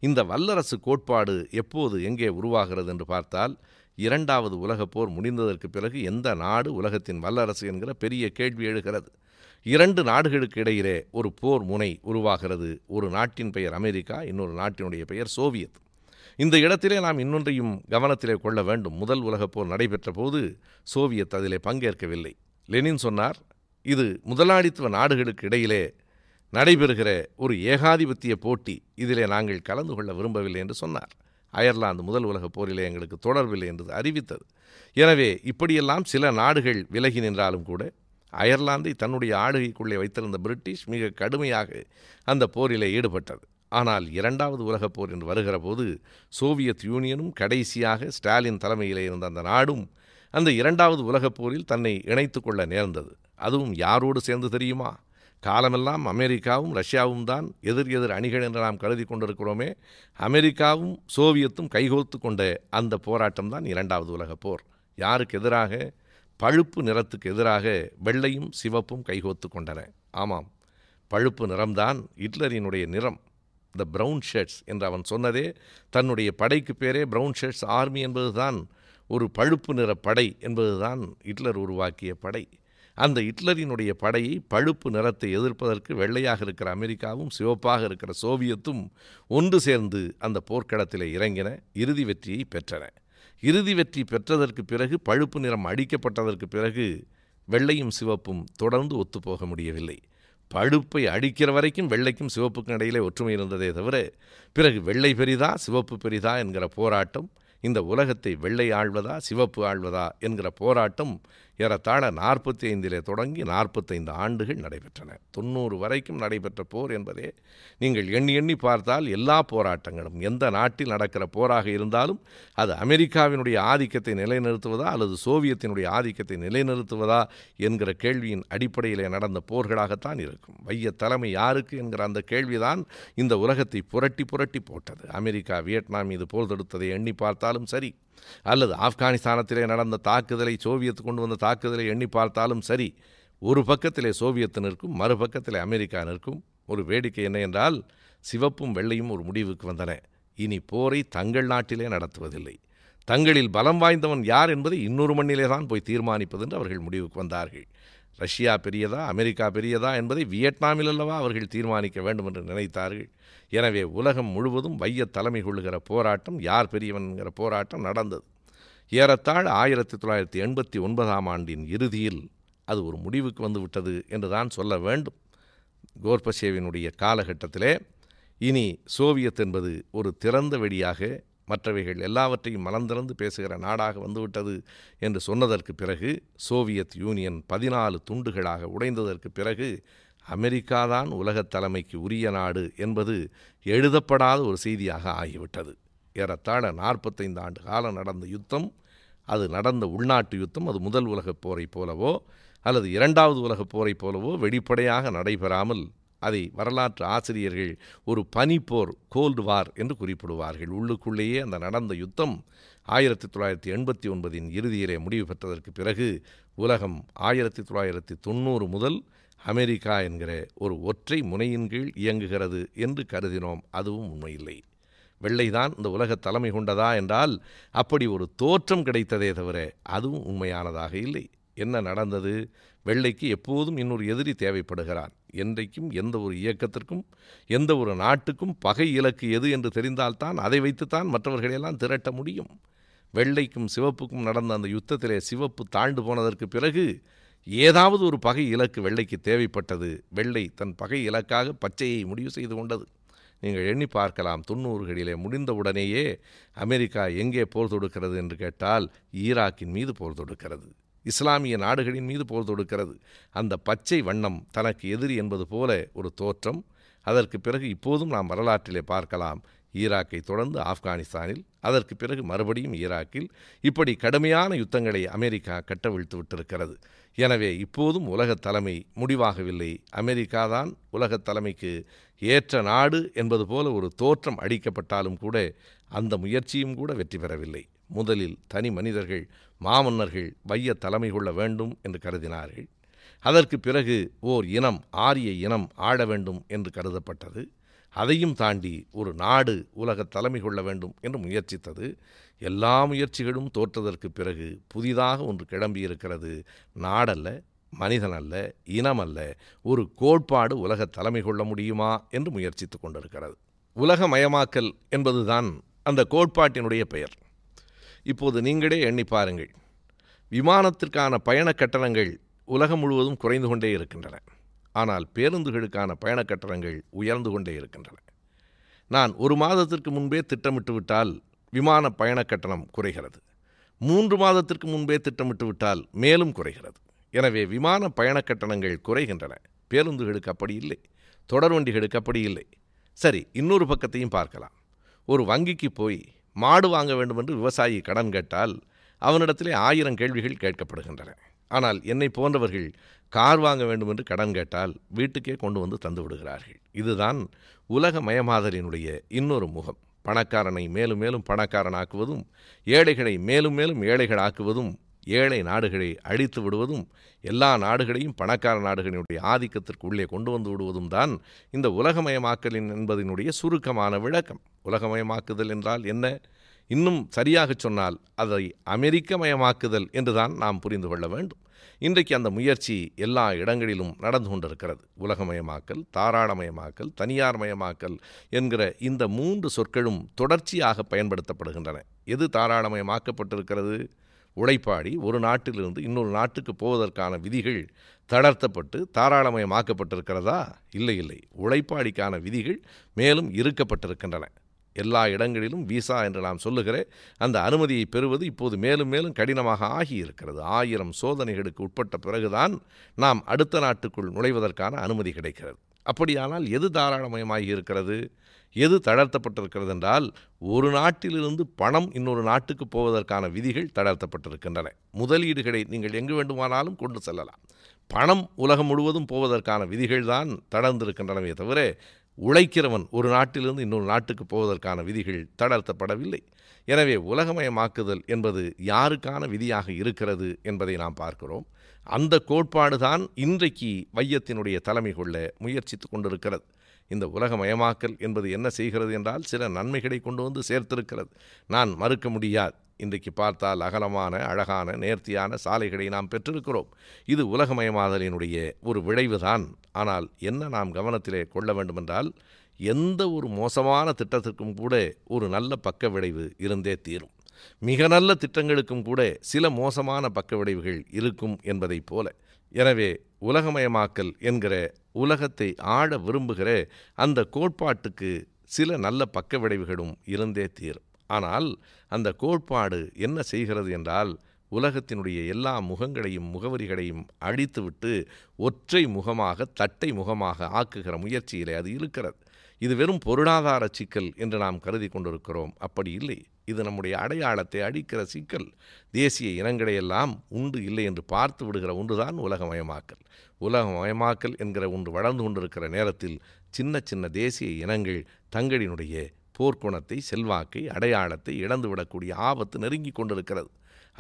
இந்த வல்லரசு கோட்பாடு எப்போது எங்கே உருவாகிறது என்று பார்த்தால் 2வது உலகப்போர் முடிந்ததற்கு பிறகு எந்த நாடு உலகத்தின் வல்லரசு என்கிற பெரிய கேள்வி எழுகிறது. 2 நாடுகளுக்கு இடையிலே ஒரு போர் முனை உருவாகிறது. ஒரு நாட்டின் பெயர் அமெரிக்கா, இன்னொரு நாட்டினுடைய பெயர் சோவியத். இந்த இடத்திலே நாம் இன்னொன்றையும் கவனத்திலே கொள்ள வேண்டும். 1 உலகப்போர் நடைபெற்ற போது சோவியத் அதிலே பங்கேற்கவில்லை. லெனின் சொன்னார், இது முதலாளித்துவ நாடுகளுக்கு இடையிலே நடைபெறுகிற ஒரு ஏகாதிபத்திய போட்டி, இதிலே நாங்கள் கலந்து கொள்ள விரும்பவில்லை என்று சொன்னார். அயர்லாந்து 1 உலகப்போரிலே எங்களுக்கு தொடர்பில்லை என்று அறிவித்தது. எனவே இப்படியெல்லாம் சில நாடுகள் விலகி நின்றாலும் கூட அயர்லாந்தை தன்னுடைய ஆளுகைக்குள்ளே வைத்திருந்த பிரிட்டிஷ் மிக கடுமையாக அந்த போரிலே ஈடுபட்டது. ஆனால் 2வது உலகப்போர் என்று வருகிற போது சோவியத் யூனியனும் கடைசியாக ஸ்டாலின் தலைமையிலே இருந்த அந்த நாடும் அந்த 2வது உலகப்போரில் தன்னை இணைத்து கொள்ள நேர்ந்தது. அதுவும் யாரோடு சேர்ந்து தெரியுமா? காலமெல்லாம் அமெரிக்காவும் ரஷ்யாவும் தான் எதிர் அணிகள் என்று நாம் கருதி கொண்டிருக்கிறோமே, அமெரிக்காவும் சோவியத்தும் கைகோர்த்து கொண்ட அந்த போராட்டம் தான் 2வது உலகப்போர். யாருக்கு எதிராக? பழுப்பு நிறத்துக்கு எதிராக வெள்ளையும் சிவப்பும் கைகோத்து கொண்டன. ஆமாம், பழுப்பு நிறம்தான் ஹிட்லரினுடைய நிறம். த ப்ரௌன் ஷர்ட்ஸ் என்று அவன் சொன்னதே, தன்னுடைய படைக்கு பேரே ப்ரௌன் ஷர்ட்ஸ் ஆர்மி என்பதுதான், ஒரு பழுப்பு நிற படை என்பதுதான் ஹிட்லர் உருவாக்கிய படை. அந்த ஹிட்லரினுடைய படையை பழுப்பு நிறத்தை எதிர்ப்பதற்கு வெள்ளையாக இருக்கிற அமெரிக்காவும் சிவப்பாக இருக்கிற சோவியத்தும் ஒன்று சேர்ந்து அந்த போர்க்களத்தில் இறங்கின. இறுதி வெற்றியை பெற்றன. இறுதி வெற்றி பெற்றதற்கு பிறகு, பழுப்பு நிறம் அடிக்கப்பட்டதற்கு பிறகு வெள்ளையும் சிவப்பும் தொடர்ந்து ஒத்துப்போக முடியவில்லை. பழுப்பை அடிக்கிற வரைக்கும் வெள்ளைக்கும் சிவப்புக்கும் இடையிலே ஒற்றுமை இருந்ததே தவிர, பிறகு வெள்ளை பெரிதா சிவப்பு பெரிதா என்கிற போராட்டம், இந்த உலகத்தை வெள்ளை ஆழ்வதா சிவப்பு ஆழ்வதா என்கிற போராட்டம் ஏறத்தாழ 45 தொடங்கி 45 ஆண்டுகள் நடைபெற்றன. 90 வரைக்கும் நடைபெற்ற போர் என்பதே நீங்கள் எண்ணி எண்ணி பார்த்தால் எல்லா போராட்டங்களும் எந்த நாட்டில் நடக்கிற போராக இருந்தாலும் அது அமெரிக்காவினுடைய ஆதிக்கத்தை நிலைநிறுத்துவதா அல்லது சோவியத்தினுடைய ஆதிக்கத்தை நிலைநிறுத்துவதா என்கிற கேள்வியின் அடிப்படையிலே நடந்த போர்களாகத்தான் இருக்கும். வைய தலைமை யாருக்கு என்கிற அந்த கேள்விதான் இந்த உலகத்தை புரட்டி புரட்டி போட்டது. அமெரிக்கா வியட்நாம் மீது போர் தொடுத்ததை எண்ணி பார்த்தாலும் சரி, அல்லது ஆப்கானிஸ்தானத்திலே நடந்த தாக்குதலை, சோவியத் கொண்டு வந்த தாக்குதலை எண்ணி பார்த்தாலும் சரி, ஒரு பக்கத்திலே சோவியத்து நிற்கும், மறுபக்கத்திலே அமெரிக்கா நிற்கும். ஒரு வேடிக்கை என்ன என்றால், சிவப்பும் வெள்ளையும் ஒரு முடிவுக்கு வந்தன. இனி போரை தங்கள் நாட்டிலே நடத்துவதில்லை, தங்களில் பலம் வாய்ந்தவன் யார் என்பதை இன்னொரு மண்ணிலே தான் போய் தீர்மானிப்பது என்று அவர்கள் முடிவுக்கு வந்தார்கள். ரஷ்யா பெரியதா அமெரிக்கா பெரியதா என்பதை வியட்நாமில் அல்லவா அவர்கள் தீர்மானிக்க வேண்டும் என்று நினைத்தார்கள். எனவே உலகம் முழுவதும் வைய தலைமை கொள்ளுகிற போராட்டம், யார் பெரியவன் என்கிற போராட்டம் நடந்தது. ஏறத்தாழ 1989 ஆண்டின் இறுதியில் அது ஒரு முடிவுக்கு வந்துவிட்டது என்று தான் சொல்ல வேண்டும். கோர்பச்சேவினுடைய காலகட்டத்திலே இனி சோவியத் என்பது ஒரு திறந்த வெளியாக மற்றவைகள் எல்லாவற்றையும் மலந்திறந்து பேசுகிற நாடாக வந்துவிட்டது என்று சொன்னதற்கு பிறகு, சோவியத் யூனியன் 14 துண்டுகளாக உடைந்ததற்கு பிறகு, அமெரிக்காதான் உலகத் தலைமைக்கு உரிய நாடு என்பது எழுதப்படாத ஒரு செய்தியாக ஆகிவிட்டது. ஏறத்தாழ 45 ஆண்டு காலம் நடந்த யுத்தம், அது நடந்த உள்நாட்டு யுத்தம், அது முதல் உலகப் போரை போலவோ அல்லது இரண்டாவது உலகப் போரை போலவோ வெளிப்படையாக நடைபெறாமல் அதை வரலாற்று ஆசிரியர்கள் ஒரு பனிப்போர், கோல்டு வார் என்று குறிப்பிடுவார்கள். உள்ளுக்குள்ளேயே அந்த நடந்த யுத்தம் 1989 இறுதியிலே முடிவு பெற்றதற்கு பிறகு உலகம் 1990 முதல் அமெரிக்கா என்கிற ஒரு ஒற்றை முனையின் கீழ் இயங்குகிறது என்று கருதினோம். அதுவும் உண்மையில்லை. வெள்ளைதான் இந்த உலக தலைமை கொண்டதா என்றால் அப்படி ஒரு தோற்றம் கிடைத்ததே தவிர அதுவும் உண்மையானதாக இல்லை. என்ன நடந்தது? வெள்ளைக்கு எப்போதும் இன்னொரு எதிரி தேவைப்படுகிறான். என்றைக்கும் எந்த ஒரு இயக்கத்திற்கும் எந்த ஒரு நாட்டுக்கும் பகை இலக்கு எது என்று தெரிந்தால்தான் அதை வைத்துத்தான் மற்றவர்களையெல்லாம் திரட்ட முடியும். வெள்ளைக்கும் சிவப்புக்கும் நடந்த அந்த யுத்தத்திலே சிவப்பு தாழ்ந்து போனதற்கு பிறகு ஏதாவது ஒரு பகை இலக்கு வெள்ளைக்கு தேவைப்பட்டது. வெள்ளை தன் பகை இலக்காக பச்சையை முடிவு செய்து கொண்டது. நீங்கள் எண்ணி பார்க்கலாம், 90களிலே முடிந்தவுடனேயே அமெரிக்கா எங்கே போர் தொடுக்கிறது என்று கேட்டால் ஈராக்கின் மீது போர் தொடுக்கிறது, இஸ்லாமிய நாடுகளின் மீது போர் தொடுக்கிறது. அந்த பச்சை வண்ணம் தனக்கு எதிரி என்பது போல ஒரு தோற்றம். அதற்கு பிறகு இப்போதும் நாம் வரலாற்றிலே பார்க்கலாம், ஈராக்கை தொடர்ந்து ஆப்கானிஸ்தானில், அதற்கு பிறகு மறுபடியும் ஈராக்கில், இப்படி கடுமையான யுத்தங்களை அமெரிக்கா கட்டவிழ்த்து விட்டிருக்கிறது. எனவே இப்போதும் உலகத் தலைமை முடிவாகவில்லை. அமெரிக்காதான் உலகத் தலைமைக்கு ஏற்ற நாடு என்பது போல ஒரு தோற்றம் அளிக்கப்பட்டாலும் கூட அந்த முயற்சியும் கூட வெற்றி பெறவில்லை. முதலில் தனி மனிதர்கள், மாமன்னர்கள் வைய தலைமை கொள்ள வேண்டும் என்று கருதினார்கள். அதற்கு பிறகு ஓர் இனம், ஆரிய இனம் ஆள வேண்டும் என்று கருதப்பட்டது. அதையும் தாண்டி ஒரு நாடு உலக தலைமை கொள்ள வேண்டும் என்று முயற்சித்தது. எல்லா முயற்சிகளும் தோற்றதற்கு பிறகு புதிதாக ஒன்று கிளம்பியிருக்கிறது. நாடல்ல, மனிதனல்ல, இனமல்ல, ஒரு கோட்பாடு உலக தலைமை கொள்ள முடியுமா என்று முயற்சித்து கொண்டிருக்கிறது. உலகமயமாக்கல் என்பதுதான் அந்த கோட்பாட்டினுடைய பெயர். இப்போது நீங்களே எண்ணி பாருங்கள், விமானத்திற்கான பயண கட்டணங்கள் உலகம் முழுவதும் குறைந்து கொண்டே இருக்கின்றன. ஆனால் பேருந்துகளுக்கான பயண கட்டணங்கள் உயர்ந்து கொண்டே இருக்கின்றன. நான் ஒரு மாதத்திற்கு முன்பே திட்டமிட்டு விட்டால் விமான பயண கட்டணம் குறைகிறது, 3 மாதத்திற்கு முன்பே திட்டமிட்டு விட்டால் மேலும் குறைகிறது. எனவே விமான பயண கட்டணங்கள் குறைகின்றன. பேருந்துகளுக்கு அப்படி இல்லை, தொடர் வண்டிகளுக்கு அப்படி இல்லை. சரி, இன்னொரு பக்கத்தையும் பார்க்கலாம். ஒரு வங்கிக்கு போய் மாடு வாங்க வேண்டும் என்று விவசாயி கடன் கேட்டால் அவனிடத்திலே 1000 கேள்விகள் கேட்கப்படுகின்றன. ஆனால் என்னை போன்றவர்கள் கார் வாங்க வேண்டும் என்று கடன் கேட்டால் வீட்டுக்கே கொண்டு வந்து தந்து விடுகிறார்கள். இதுதான் உலகமயமாதலினுடைய இன்னொரு முகம். பணக்காரனை மேலும் மேலும் பணக்காரனாக்குவதும், ஏழைகளை மேலும் மேலும் ஏழைகளாக்குவதும், ஏழை நாடுகளை அழித்து விடுவதும், எல்லா நாடுகளையும் பணக்கார நாடுகளினுடைய ஆதிக்கத்திற்கு உள்ளே கொண்டு வந்து விடுவதும் தான் இந்த உலகமயமாக்கலின் என்பதனுடைய சுருக்கமான விளக்கம். உலகமயமாக்குதல் என்றால் என்ன? இன்னும் சரியாக சொன்னால் அதை அமெரிக்கமயமாக்குதல் என்று தான் நாம் புரிந்து கொள்ள வேண்டும். இன்றைக்கு அந்த முயற்சி எல்லா இடங்களிலும் நடந்து கொண்டிருக்கிறது. உலகமயமாக்கல், தாராளமயமாக்கல், தனியார்மயமாக்கல் என்கிற இந்த 3 சொற்களும் தொடர்ச்சியாக பயன்படுத்தப்படுகின்றன. எது தாராளமயமாக்கப்பட்டிருக்கிறது? உழைப்பாடி ஒரு நாட்டிலிருந்து இன்னொரு நாட்டுக்கு போவதற்கான விதிகள் தளர்த்தப்பட்டு தாராளமயமாக்கப்பட்டிருக்கிறதா? இல்லை, இல்லை. உழைப்பாடிக்கான விதிகள் மேலும் இருக்கப்பட்டிருக்கின்றன. எல்லா இடங்களிலும் விசா என்று நாம் சொல்லுகிற அந்த அனுமதியை பெறுவது இப்போது மேலும் மேலும் கடினமாக ஆகியிருக்கிறது. 1000 சோதனைகளுக்கு உட்பட்ட பிறகுதான் நாம் அடுத்த நாட்டுக்குள் நுழைவதற்கான அனுமதி கிடைக்கிறது. அப்படியானால் எது தாராளமயமாகி இருக்கிறது, எது தளர்த்தப்பட்டிருக்கிறது என்றால், ஒரு நாட்டிலிருந்து பணம் இன்னொரு நாட்டுக்கு போவதற்கான விதிகள் தளர்த்தப்பட்டிருக்கின்றன. முதலீடுகளை நீங்கள் எங்கு வேண்டுமானாலும் கொண்டு செல்லலாம். பணம் உலகம் முழுவதும் போவதற்கான விதிகள் தான் தளர்ந்திருக்கின்றனவே தவிர, உழைக்கிறவன் ஒரு நாட்டிலிருந்து இன்னொரு நாட்டுக்கு போவதற்கான விதிகள் தளர்த்தப்படவில்லை. எனவே உலகமயமாக்குதல் என்பது யாருக்கான விதியாக இருக்கிறது என்பதை நாம் பார்க்கிறோம். அந்த கோட்பாடு தான் இன்றைக்கு வையத்தினுடைய தலைமை கொள்ள முயற்சித்து கொண்டிருக்கிறது. இந்த உலகமயமாக்கல் என்பது என்ன செய்கிறது என்றால், சில நன்மைகளை கொண்டு வந்து சேர்த்திருக்கிறது. நான் மறுக்க முடியாது. இன்றைக்கு பார்த்தால் அகலமான, அழகான, நேர்த்தியான சாலைகளை நாம் பெற்றிருக்கிறோம். இது உலகமயமாதலினுடைய ஒரு விளைவுதான். ஆனால் என்ன நாம் கவனத்திலே கொள்ள வேண்டுமென்றால், எந்த ஒரு மோசமான திட்டத்திற்கும் கூட ஒரு நல்ல பக்க விளைவு இருந்தே தீரும். மிக நல்ல திட்டங்களுக்கும் கூட சில மோசமான பக்க விளைவுகள் இருக்கும் என்பதைப் போல, எனவே உலகமயமாக்கல் என்கிற உலகத்தை ஆள விரும்புகிற அந்த கோட்பாட்டுக்கு சில நல்ல பக்க விளைவுகளும் இருந்தே தீரும். ஆனால் அந்த கோட்பாடு என்ன செய்கிறது என்றால், உலகத்தினுடைய எல்லா முகங்களையும் முகவரிகளையும் அழித்துவிட்டு ஒற்றை முகமாக, தட்டை முகமாக ஆக்குகிற முயற்சியிலே அது இருக்கிறது. இது வெறும் பொருளாதார சிக்கல் என்று நாம் கருதி கொண்டிருக்கிறோம். அப்படி இல்லை. இது நம்முடைய அடையாளத்தை அழிக்கிற சிக்கல். தேசிய இனங்களையெல்லாம் உண்டு இல்லை என்று பார்த்து விடுகிற ஒன்றுதான் உலகமயமாக்கல். உலகமயமாக்கல் என்கிற ஒன்று வளர்ந்து கொண்டிருக்கிற நேரத்தில் சின்ன சின்ன தேசிய இனங்கள் தங்களினுடைய போர்க்குணத்தை, செல்வாக்கை, அடையாளத்தை இழந்துவிடக்கூடிய ஆபத்து நெருங்கி கொண்டிருக்கிறது.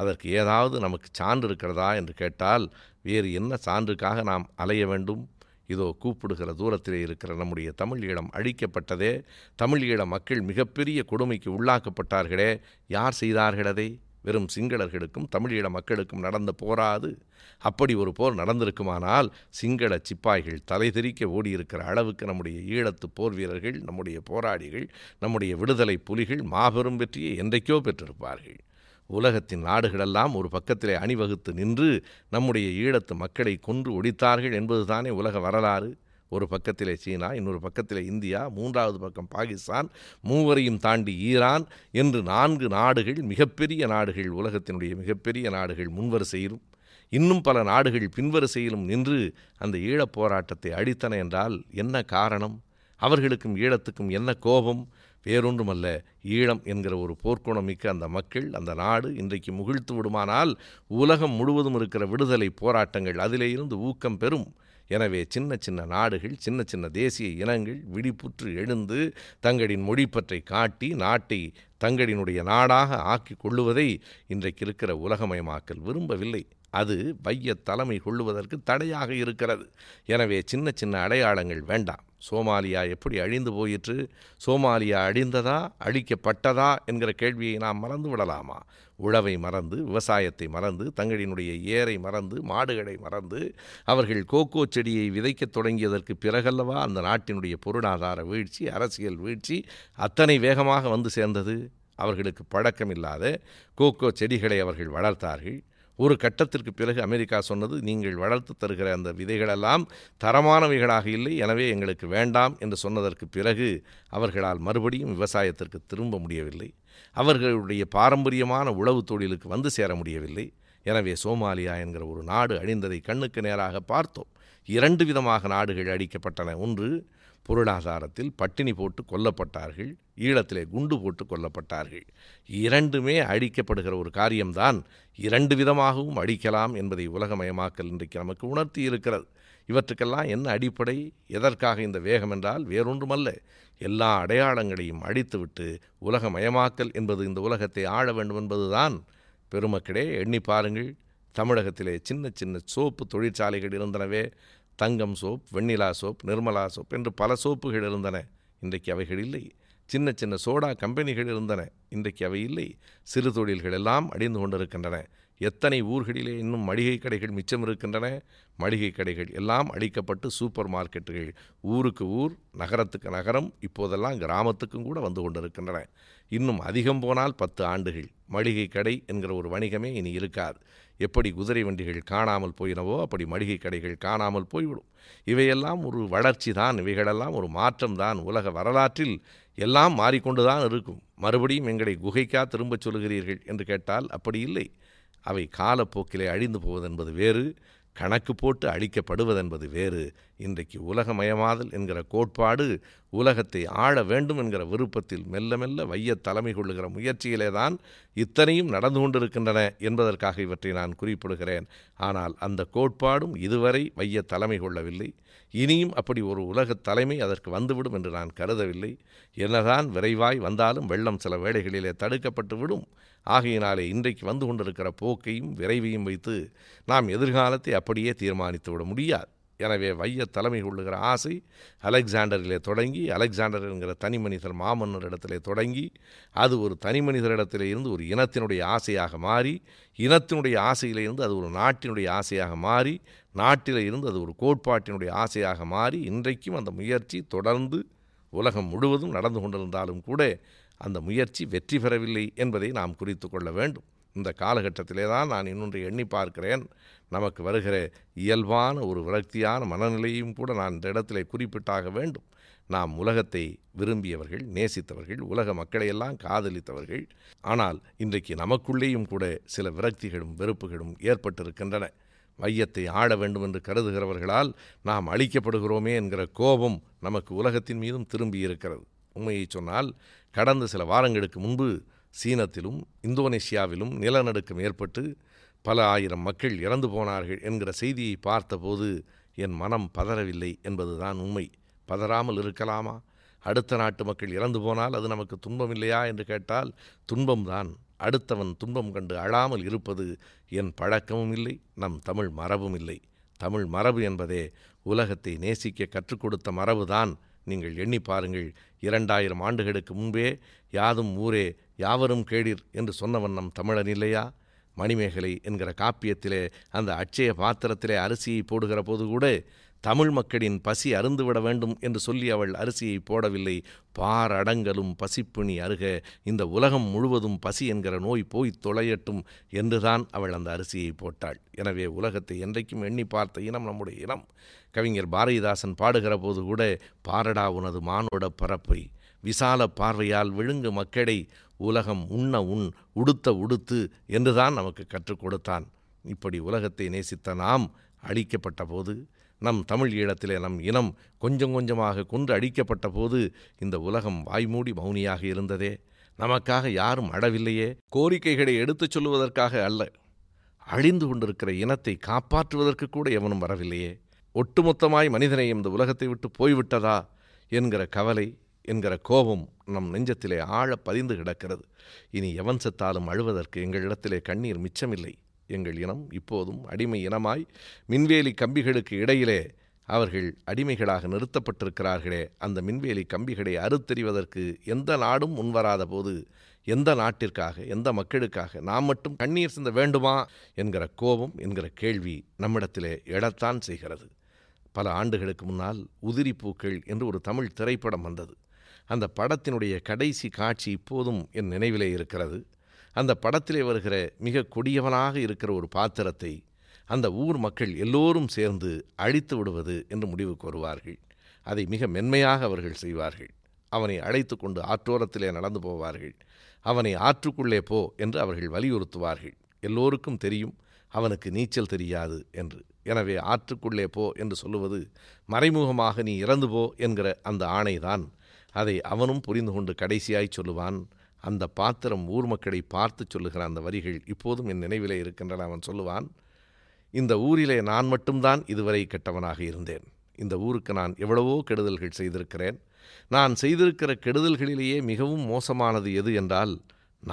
அதற்கு ஏதாவது நமக்கு சான்று இருக்கிறதா என்று கேட்டால், வேறு என்ன சான்றுக்காக நாம் அலைய வேண்டும்? இதோ கூப்பிடுகிற தூரத்திலே இருக்கிற நம்முடைய தமிழ் ஈழம் அழிக்கப்பட்டதே, தமிழ் ஈழ மக்கள் மிகப்பெரிய கொடுமைக்கு உள்ளாக்கப்பட்டார்களே, யார் செய்தார்களதை? வெறும் சிங்களர்களுக்கும் தமிழீழ மக்களுக்கும் நடந்த போராது. அப்படி ஒரு போர் நடந்திருக்குமானால் சிங்கள சிப்பாய்கள் தலை தெரிக்க ஓடியிருக்கிற அளவுக்கு நம்முடைய ஈழத்து போர் வீரர்கள், நம்முடைய போராளிகள், நம்முடைய விடுதலை புலிகள் மாபெரும் வெற்றியை என்றைக்கோ பெற்றிருப்பார்கள். உலகத்தின் நாடுகளெல்லாம் ஒரு பக்கத்திலே அணிவகுத்து நின்று நம்முடைய ஈழத்து மக்களை கொன்று ஒழித்தார்கள் என்பதுதானே உலக வரலாறு. ஒரு பக்கத்திலே சீனா, இன்னொரு பக்கத்திலே இந்தியா, மூன்றாவது பக்கம் பாகிஸ்தான், மூவரையும் தாண்டி ஈரான் என்று 4 நாடுகள், மிகப்பெரிய நாடுகள், உலகத்தினுடைய மிகப்பெரிய நாடுகள் முன்வரிசையிலும் இன்னும் பல நாடுகள் பின்வரிசையிலும் நின்று அந்த ஈழப் போராட்டத்தை அழித்தன என்றால் என்ன காரணம்? அவர்களுக்கும் ஈழத்துக்கும் என்ன கோபம்? வேறொன்றுமல்ல, ஈழம் என்கிற ஒரு போர்க்குணமிக்க அந்த மக்கள், அந்த நாடு இன்றைக்கு முகிழ்த்து விடுமானால் உலகம் முழுவதும் இருக்கிற விடுதலை போராட்டங்கள் அதிலே இருந்து ஊக்கம் பெறும். எனவே சின்ன சின்ன நாடுகள், சின்ன சின்ன தேசிய இனங்கள் விழிப்புற்று எழுந்து தங்களின் மொழிப்பற்றை காட்டி நாட்டை தங்களினுடைய நாடாக ஆக்கி கொள்ளுவதை இன்றைக்கு இருக்கிற உலகமயமாக்கல் விரும்பவில்லை. அது வைய தலைமை கொள்ளுவதற்கு தடையாக இருக்கிறது. எனவே சின்ன சின்ன அடையாளங்கள் வேண்டாம். சோமாலியா எப்படி அழிந்து போயிற்று? சோமாலியா அழிந்ததா, அழிக்கப்பட்டதா என்கிற கேள்வியை நாம் மறந்து விடலாமா? உழவை மறந்து, விவசாயத்தை மறந்து, தங்களினுடைய ஏரை மறந்து, மாடுகளை மறந்து அவர்கள் கோகோ செடியை விதைக்கத் தொடங்கியதற்கு பிறகல்லவா அந்த நாட்டினுடைய பொருளாதார வீழ்ச்சி, அரசியல் வீழ்ச்சி அத்தனை வேகமாக வந்து சேர்ந்தது. அவர்களுக்கு பழக்கமில்லாத கோகோ செடிகளை அவர்கள் வளர்த்தார்கள். ஒரு கட்டத்திற்கு பிறகு அமெரிக்கா சொன்னது, நீங்கள் வளர்த்து தருகிற அந்த விதைகளெல்லாம் தரமானவைகளாக இல்லை, எனவே எங்களுக்கு வேண்டாம் என்று சொன்னதற்கு பிறகு அவர்களால் மறுபடியும் விவசாயத்திற்கு திரும்ப முடியவில்லை. அவர்களுடைய பாரம்பரியமான உழவு தொழிலுக்கு வந்து சேர முடியவில்லை. எனவே சோமாலியா என்கிற ஒரு நாடு அழிந்ததை கண்ணுக்கு நேராக பார்த்தோம். 2 விதமாக நாடுகள் அழிக்கப்பட்டன. ஒன்று, பொருளாதாரத்தில் பட்டினி போட்டு கொல்லப்பட்டார்கள், ஈழத்திலே குண்டு போட்டு கொல்லப்பட்டார்கள். 2மே அழிக்கப்படுகிற ஒரு காரியம்தான். 2 விதமாகவும் அழிக்கலாம் என்பதை உலகமயமாக்கல் இன்றைக்கு நமக்கு உணர்த்தி இருக்கிறது. இவற்றுக்கெல்லாம் என்ன அடிப்படை? எதற்காக இந்த வேகம் என்றால் வேறொன்றுமல்ல, எல்லா அடையாளங்களையும் அழித்துவிட்டு உலகமயமாக்கல் என்பது இந்த உலகத்தை ஆள வேண்டும் என்பதுதான். பெருமக்களே, எண்ணி பாருங்கள். தமிழகத்திலே சின்ன சின்ன சோப்பு தொழிற்சாலைகள் இருந்தனவே. Thangam soap, Vennila soap, Nirmala soap என்று பல சோப்புகள் இருந்தன. இன்றைக்கு அவைகள் இல்லை. சின்ன சின்ன சோடா கம்பெனிகள் இருந்தன. இன்றைக்கு அவை இல்லை. சிறு தொழில்கள் எல்லாம் அழிந்து கொண்டிருக்கின்றன. எத்தனை ஊர்களிலே இன்னும் மளிகை கடைகள் மிச்சம் இருக்கின்றன. மளிகை கடைகள் எல்லாம் அழிக்கப்பட்டு சூப்பர் மார்க்கெட்டுகள் ஊருக்கு ஊர், நகரத்துக்கு நகரம், இப்போதெல்லாம் கிராமத்துக்கும் கூட வந்து கொண்டிருக்கின்றன. இன்னும் அதிகம் போனால் 10 ஆண்டுகள் மளிகை கடை என்கிற ஒரு வணிகமே இனி இருக்காது. எப்படி குதிரை வண்டிகள் காணாமல் போயினவோ அப்படி மளிகை கடைகள் காணாமல் போய்விடும். இவையெல்லாம் ஒரு வளர்ச்சி தான், இவைகளெல்லாம் ஒரு மாற்றம் தான். உலக வரலாற்றில் எல்லாம் மாறிக்கொண்டு தான் இருக்கும். மறுபடியும் எங்களை குகைக்கா திரும்பச் சொல்கிறீர்கள் என்று கேட்டால் அப்படி இல்லை. அவை காலப்போக்கிலே அழிந்து போவதென்பது வேறு, கணக்கு போட்டு அழிக்கப்படுவதென்பது வேறு. இன்றைக்கு உலகமயமாதல் என்கிற கோட்பாடு, உலகத்தை ஆள வேண்டும் என்கிற விருப்பத்தில் மெல்ல மெல்ல வைய தலைமை கொள்ளுகிற முயற்சியிலே தான் இத்தனையும் நடந்து கொண்டிருக்கின்றன என்பதற்காக இவற்றை நான் குறிப்பிடுகிறேன். ஆனால் அந்த கோட்பாடும் இதுவரை வைய தலைமை கொள்ளவில்லை. இனியும் அப்படி ஒரு உலகத் தலைமை அதற்கு வந்துவிடும் என்று நான் கருதவில்லை. என்னதான் விரைவாய் வந்தாலும் வெள்ளம் சில வேளைகளிலே தடுக்கப்பட்டு விடும். ஆகையினாலே இன்றைக்கு வந்து கொண்டிருக்கிற போக்கையும் விரைவையும் வைத்து நாம் எதிர்காலத்தை அப்படியே தீர்மானித்து விட முடியாது. எனவே வைய தலைமை கொள்ளுகிற ஆசை அலெக்சாண்டரிலே தொடங்கி, அலெக்சாண்டர் என்கிற தனி மனிதர் மாமன்னரிடத்திலே தொடங்கி, அது ஒரு தனி மனிதரிடத்திலே இருந்து ஒரு இனத்தினுடைய ஆசையாக மாறி, இனத்தினுடைய ஆசையிலே இருந்து அது ஒரு நாட்டினுடைய ஆசையாக மாறி, நாட்டிலே இருந்து அது ஒரு கோட்பாட்டினுடைய ஆசையாக மாறி, இன்றைக்கும் அந்த முயற்சி தொடர்ந்து உலகம் முழுவதும் நடந்து கொண்டிருந்தாலும் கூட அந்த முயற்சி வெற்றி பெறவில்லை என்பதை நாம் குறித்து கொள்ள வேண்டும். இந்த காலகட்டத்திலே தான் நான் இன்னொன்று எண்ணி பார்க்கிறேன். நமக்கு வருகிற இயல்பான ஒரு விரக்தியான மனநிலையும் கூட நான் இந்த இடத்திலே குறிப்பிட்டாக வேண்டும். நாம் உலகத்தை விரும்பியவர்கள், நேசித்தவர்கள், உலக மக்களையெல்லாம் காதலித்தவர்கள். ஆனால் இன்றைக்கு நமக்குள்ளேயும் கூட சில விரக்திகளும் வெறுப்புகளும் ஏற்பட்டிருக்கின்றன. வையத்தை ஆள வேண்டும் என்று கருதுகிறவர்களால் நாம் அழிக்கப்படுகிறோமே என்கிற கோபம் நமக்கு உலகத்தின் மீதும் திரும்பி இருக்கிறது. உண்மையை சொன்னால் கடந்த சில வாரங்களுக்கு முன்பு சீனத்திலும் இந்தோனேஷியாவிலும் நிலநடுக்கம் ஏற்பட்டு பல ஆயிரம் மக்கள் இறந்து போனார்கள் என்கிற செய்தியை பார்த்தபோது என் மனம் பதறவில்லை என்பதுதான் உண்மை. பதறாமல் இருக்கலாமா? அடுத்த நாட்டு மக்கள் இறந்து போனால் அது நமக்கு துன்பம் இல்லையா என்று கேட்டால் துன்பம்தான். அடுத்தவன் துன்பம் கண்டு அழாமல் இருப்பது என் பழக்கமும் இல்லை, நம் தமிழ் மரபும் இல்லை. தமிழ் மரபு என்பதே உலகத்தை நேசிக்க கற்றுக் கொடுத்த மரபுதான். நீங்கள் எண்ணி பாருங்கள், 2000 ஆண்டுகளுக்கு முன்பே யாதும் ஊரே யாவரும் கேளீர் என்று சொன்னவன் நம் தமிழன் இல்லையா? மணிமேகலை என்கிற காப்பியத்திலே அந்த அட்சய பாத்திரத்திலே அரிசியை போடுகிற போது கூட தமிழ் மக்களின் பசி அருந்துவிட வேண்டும் என்று சொல்லி அவள் அரிசியை போடவில்லை. பாரடங்கலும் பசிப்பிணி அருக, இந்த உலகம் முழுவதும் பசி என்கிற நோய் போய் தொலையட்டும் என்றுதான் அவள் அந்த அரிசியை போட்டாள். எனவே உலகத்தை என்றைக்கும் எண்ணி பார்த்த இனம் நம்முடைய இனம். கவிஞர் பாரதிதாசன் பாடுகிற போது கூட, பாரடா உனது மானோட பரப்பை, விசால பார்வையால் விழுங்கு மக்களை, உலகம் உண்ண உண் உடுத்த உடுத்து என்றுதான் நமக்கு கற்றுக் கொடுத்தான். இப்படி உலகத்தை நேசித்த நாம் அழிக்கப்பட்ட போது, நம் தமிழ் ஈழத்திலே நம் இனம் கொஞ்சம் கொஞ்சமாக கொன்று அழிக்கப்பட்ட போது இந்த உலகம் வாய்மூடி மௌனியாக இருந்ததே. நமக்காக யாரும் அழவில்லையே. கோரிக்கைகளை எடுத்துச் சொல்லுவதற்காக அல்ல, அழிந்து கொண்டிருக்கிற இனத்தை காப்பாற்றுவதற்கு கூட எவனும் வரவில்லையே. ஒட்டுமொத்தமாய் மனிதனை இந்த உலகத்தை விட்டு போய்விட்டதா என்கிற கவலை, என்கிற கோபம் நம் நெஞ்சத்திலே ஆழ பதிந்து கிடக்கிறது. இனி எவன் செத்தாலும் அழுவதற்கு எங்களிடத்திலே கண்ணீர் மிச்சமில்லை. எங்கள் இனம் இப்போதும் அடிமை இனமாய் மின்வேலி கம்பிகளுக்கு இடையிலே அவர்கள் அடிமைகளாக நிறுத்தப்பட்டிருக்கிறார்களே, அந்த மின்வேலி கம்பிகளை அறுத்தெறிவதற்கு எந்த நாடும் முன்வராத போது எந்த நாட்டிற்காக, எந்த மக்களுக்காக நாம் மட்டும் கண்ணீர் சிந்த வேண்டுமா என்கிற கோபம், என்கிற கேள்வி நம்மிடத்திலே எழத்தான் செய்கிறது. பல ஆண்டுகளுக்கு முன்னால் உதிரி பூக்கள் என்று ஒரு தமிழ் திரைப்படம் வந்தது. அந்த படத்தினுடைய கடைசி காட்சி இப்போதும் என் நினைவிலே இருக்கிறது. அந்த படத்திலே வருகிற மிக கொடியவனாக இருக்கிற ஒரு பாத்திரத்தை அந்த ஊர் மக்கள் எல்லோரும் சேர்ந்து அழித்து விடுவது என்று முடிவுக்கு வருவார்கள். அதை மிக மென்மையாக அவர்கள் செய்வார்கள். அவனை அழைத்து கொண்டு ஆற்றோரத்திலே நடந்து போவார்கள். அவனை ஆற்றுக்குள்ளே போ என்று அவர்கள் வலியுறுத்துவார்கள். எல்லோருக்கும் தெரியும் அவனுக்கு நீச்சல் தெரியாது என்று. எனவே ஆற்றுக்குள்ளே போ என்று சொல்லுவது மறைமுகமாக நீ இறந்து போ என்கிற அந்த ஆணைதான். அதை அவனும் புரிந்து கொண்டு கடைசியாய் சொல்லுவான். அந்த பாத்திரம் ஊர் மக்களை பார்த்து சொல்லுகிற அந்த வரிகள் இப்போதும் என் நினைவிலே இருக்கின்றன. அவன் சொல்லுவான், இந்த ஊரிலே நான் மட்டும்தான் இதுவரை கெட்டவனாக இருந்தேன். இந்த ஊருக்கு நான் எவ்வளவோ கெடுதல்கள் செய்திருக்கிறேன். நான் செய்திருக்கிற கெடுதல்களிலேயே மிகவும் மோசமானது எது என்றால்,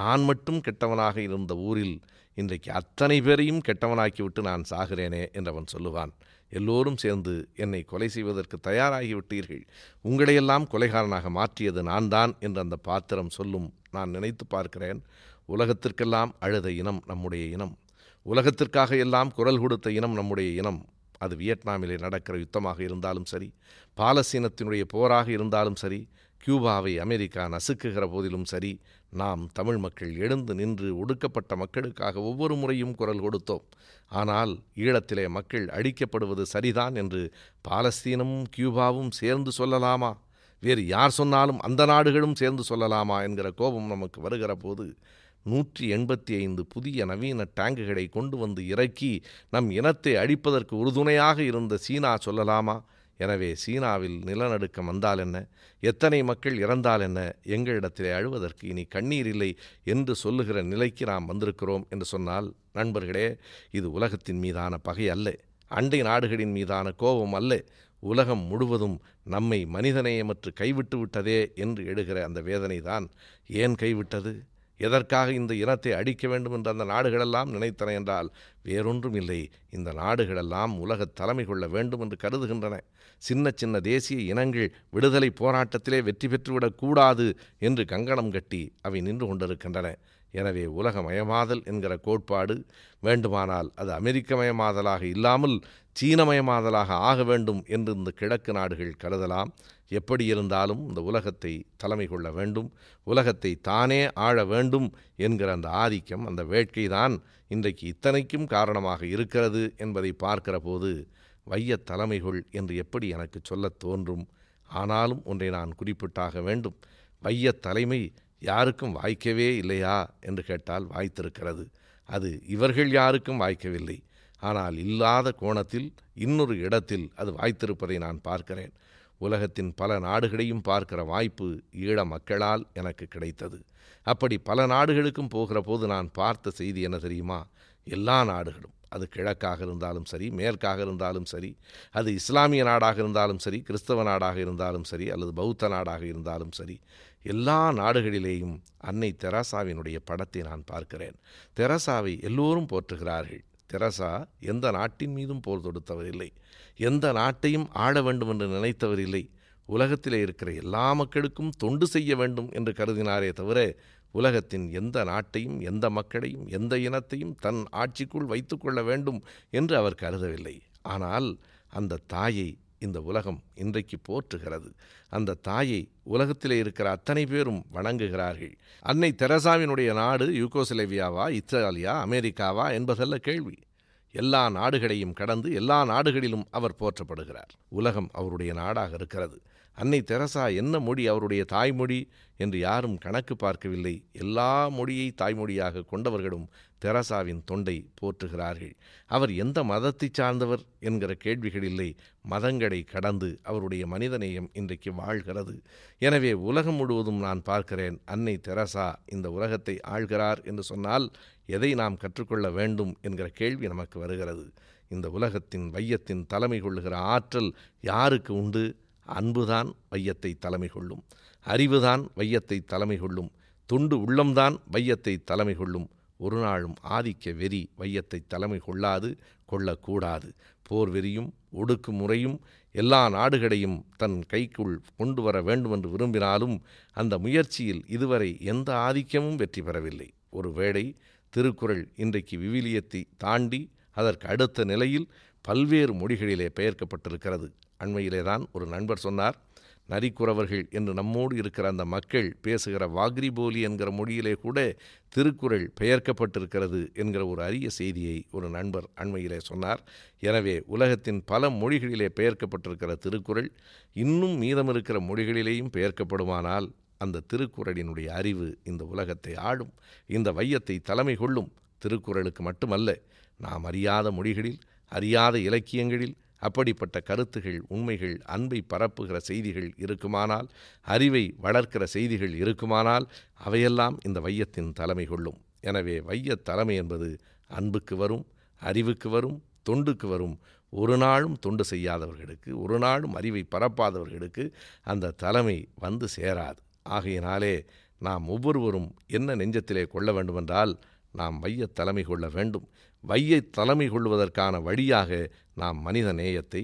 நான் மட்டும் கெட்டவனாக இருந்த ஊரில் இன்றைக்கு அத்தனை பேரையும் கெட்டவனாக்கிவிட்டு நான் சாகிறேனே என்றவன் சொல்லுவான். எல்லோரும் சேர்ந்து என்னை கொலை செய்வதற்கு தயாராகிவிட்டீர்கள், உங்களையெல்லாம் கொலைகாரனாக மாற்றியது நான் தான் என்று அந்த பாத்திரம் சொல்லும். நான் நினைத்து பார்க்கிறேன், உலகத்திற்கெல்லாம் அழுத இனம் நம்முடைய இனம். உலகத்திற்காக எல்லாம் குரல் கொடுத்த இனம் நம்முடைய இனம். அது வியட்நாமிலே நடக்கிற யுத்தமாக இருந்தாலும் சரி, பாலஸ்தீனத்தினுடைய போராக இருந்தாலும் சரி, கியூபாவை அமெரிக்கா நசுக்குகிற போதிலும் சரி, நாம் தமிழ் மக்கள் எழுந்து நின்று ஒடுக்கப்பட்ட மக்களுக்காக ஒவ்வொரு முறையும் குரல் கொடுத்தோம். ஆனால் ஈழத்திலே மக்கள் அழிக்கப்படுவது சரிதான் என்று பாலஸ்தீனமும் கியூபாவும் சேர்ந்து சொல்லலாமா, வேறு யார் சொன்னாலும் அந்த நாடுகளும் சேர்ந்து சொல்லலாமா என்கிற கோபம் நமக்கு வருகிற போது 185 புதிய நவீன டேங்குகளை கொண்டு வந்து இறக்கி நம் இனத்தை அழிப்பதற்கு உறுதுணையாக இருந்த சீனா சொல்லலாமா? எனவே சீனாவில் நிலநடுக்கம் வந்தால் என்ன, எத்தனை மக்கள் இறந்தால் என்ன, எங்களிடத்திலே அழுவதற்கு இனி கண்ணீர் இல்லை என்று சொல்லுகிற நிலைக்கு நாம் வந்திருக்கிறோம் என்று சொன்னால், நண்பர்களே, இது உலகத்தின் மீதான பகை அல்ல, அண்டை நாடுகளின் மீதான கோபம் அல்ல, உலகம் முழுவதும் நம்மை மனிதநேயமற்று கைவிட்டு விட்டதே என்று எழுகிற அந்த வேதனை தான். ஏன் கைவிட்டது, எதற்காக இந்த இனத்தை அழிக்க வேண்டும் என்று அந்த நாடுகளெல்லாம் நினைத்தன என்றால் வேறொன்றும் இல்லை, இந்த நாடுகளெல்லாம் உலக தலைமை கொள்ள வேண்டும் என்று கருதுகின்றன. சின்ன சின்ன தேசிய இனங்கள் விடுதலை போராட்டத்திலே வெற்றி பெற்றுவிடக்கூடாது என்று கங்கணம் கட்டி அவை நின்று கொண்டிருக்கின்றன. எனவே உலகமயமாதல் என்கிற கோட்பாடு வேண்டுமானால் அது அமெரிக்கமயமாதலாக இல்லாமல் சீனமயமாதலாக ஆக வேண்டும் என்று இந்த கிழக்கு நாடுகள் கருதலாம். எப்படி இருந்தாலும் இந்த உலகத்தை தலைமை கொள்ள வேண்டும், உலகத்தை தானே ஆள வேண்டும் என்கிற அந்த ஆதிக்கம், அந்த வேட்கைதான் இன்றைக்கு இத்தனைக்கும் காரணமாக இருக்கிறது என்பதை பார்க்கிற போது வைய தலைமை கொள் என்று எப்படி எனக்கு சொல்லத் தோன்றும். ஆனாலும் ஒன்றை நான் குறிப்பிட்டாக வேண்டும், வைய தலைமை யாருக்கும் வாய்க்கவே இல்லையா என்று கேட்டால் வாய்த்திருக்கிறது. அது இவர்கள் யாருக்கும் வாய்க்கவில்லை, ஆனால் இல்லாத கோணத்தில் இன்னொரு இடத்தில் அது வாய்த்திருப்பதை நான் பார்க்கிறேன். உலகத்தின் பல நாடுகளையும் பார்க்கிற வாய்ப்பு ஈழ மக்களால் எனக்கு கிடைத்தது. அப்படி பல நாடுகளுக்கும் போகிற போது நான் பார்த்த செய்தி என்ன தெரியுமா? எல்லா நாடுகளும், அது கிழக்காக இருந்தாலும் சரி, மேற்காக இருந்தாலும் சரி, அது இஸ்லாமிய நாடாக இருந்தாலும் சரி, கிறிஸ்தவ நாடாக இருந்தாலும் சரி, அல்லது பௌத்த நாடாக இருந்தாலும் சரி, எல்லா நாடுகளிலேயும் அன்னை தெரசாவினுடைய படத்தை நான் பார்க்கிறேன். தெரசாவை எல்லோரும் போற்றுகிறார்கள். தெரசா எந்த நாட்டின் மீதும் போர் தொடுத்தவரில்லை, எந்த நாட்டையும் ஆள வேண்டும் என்று நினைத்தவரில்லை, உலகத்திலே இருக்கிற எல்லா மக்களுக்கும் தொண்டு செய்ய வேண்டும் என்று கருதினாரே தவிர உலகத்தின் எந்த நாட்டையும் எந்த மக்களையும் எந்த இனத்தையும் தன் ஆட்சிக்குள் வைத்து கொள்ள வேண்டும் என்று அவர் கருதவில்லை. ஆனால் அந்த தாயை இந்த உலகம் இன்றைக்கு போற்றுகிறது, அந்த தாயை உலகத்திலே இருக்கிற அத்தனை பேரும் வணங்குகிறார்கள். அன்னை தெரசாவினுடைய நாடு யூகோஸ்லேவியாவா, இத்தாலியா, அமெரிக்காவா என்பதல்ல கேள்வி. எல்லா நாடுகளையும் கடந்து எல்லா நாடுகளிலும் அவர் போற்றப்படுகிறார். உலகம் அவருடைய நாடாக இருக்கிறது. அன்னை தெரசா என்ன மொழி அவருடைய தாய்மொழி என்று யாரும் கணக்கு பார்க்கவில்லை. எல்லா மொழியை தாய்மொழியாக கொண்டவர்களும் தெரசாவின் தொண்டை போற்றுகிறார்கள். அவர் எந்த மதத்தை சார்ந்தவர் என்கிற கேள்விகள் இல்லை. மதங்களை கடந்து அவருடைய மனிதநேயம் இன்றைக்கு வாழ்கிறது. எனவே உலகம் முழுவதும் நான் பார்க்கிறேன், அன்னை தெரசா இந்த உலகத்தை ஆள்கிறார் என்று சொன்னால் எதை நாம் கற்றுக்கொள்ள வேண்டும் என்கிற கேள்வி நமக்கு வருகிறது. இந்த உலகத்தின் வையத்தின் தலைமை கொள்ளுகிற ஆற்றல் யாருக்கு உண்டு? அன்புதான் வையத்தை தலைமை கொள்ளும், அறிவுதான் வையத்தை தலைமை கொள்ளும், தொண்டு உள்ளம்தான் வையத்தை தலைமை கொள்ளும். ஒரு நாளும் ஆதிக்க வெறி வையத்தை தலைமை கொள்ளாது, கொள்ளக்கூடாது. போர் வெறியும் ஒடுக்குமுறையும் எல்லா நாடுகளையும் தன் கைக்குள் கொண்டு வர வேண்டுமென்று விரும்பினாலும் அந்த முயற்சியில் இதுவரை எந்த ஆதிக்கமும் வெற்றி பெறவில்லை. ஒருவேளை திருக்குறள் இன்றைக்கு விவிலியத்தை தாண்டி அதற்கு அடுத்த நிலையில் பல்வேறு மொழிகளிலே பெயர்க்கப்பட்டிருக்கிறது. அண்மையிலே தான் ஒரு நண்பர் சொன்னார், நரிக்குறவர்கள் என்று நம்மோடு இருக்கிற அந்த மக்கள் பேசுகிற வாக்ரி போலி என்கிற மொழியிலே கூட திருக்குறள் பெயர்க்கப்பட்டிருக்கிறது என்கிற ஒரு அரிய செய்தியை ஒரு நண்பர் அண்மையிலே சொன்னார். எனவே உலகத்தின் பல மொழிகளிலே பெயர்க்கப்பட்டிருக்கிற திருக்குறள் இன்னும் மீதமிருக்கிற மொழிகளிலேயும் பெயர்க்கப்படுமானால் அந்த திருக்குறளினுடைய அறிவு இந்த உலகத்தை ஆளும், இந்த வையத்தை தலைமை கொள்ளும். திருக்குறளுக்கு மட்டுமல்ல, நாம் அறியாத மொழிகளில், அறியாத இலக்கியங்களில் அப்படிப்பட்ட கருத்துகள், உண்மைகள், அன்பை பரப்புகிற செய்திகள் இருக்குமானால், அறிவை வளர்க்கிற செய்திகள் இருக்குமானால் அவையெல்லாம் இந்த வையத்தின் தலைமை கொள்ளும். எனவே வைய தலைமை என்பது அன்புக்கு வரும், அறிவுக்கு வரும், தொண்டுக்கு வரும். ஒரு நாளும் தொண்டு செய்யாதவர்களுக்கு, ஒரு நாளும் அறிவை பரப்பாதவர்களுக்கு அந்த தலைமை வந்து சேராது. ஆகையினாலே நாம் ஒவ்வொருவரும் என்ன நெஞ்சத்திலே கொள்ள வேண்டுமென்றால், நாம் வைய தலைமை கொள்ள வேண்டும். வையை தலைமை கொள்வதற்கான வழியாக நாம் மனித நேயத்தை,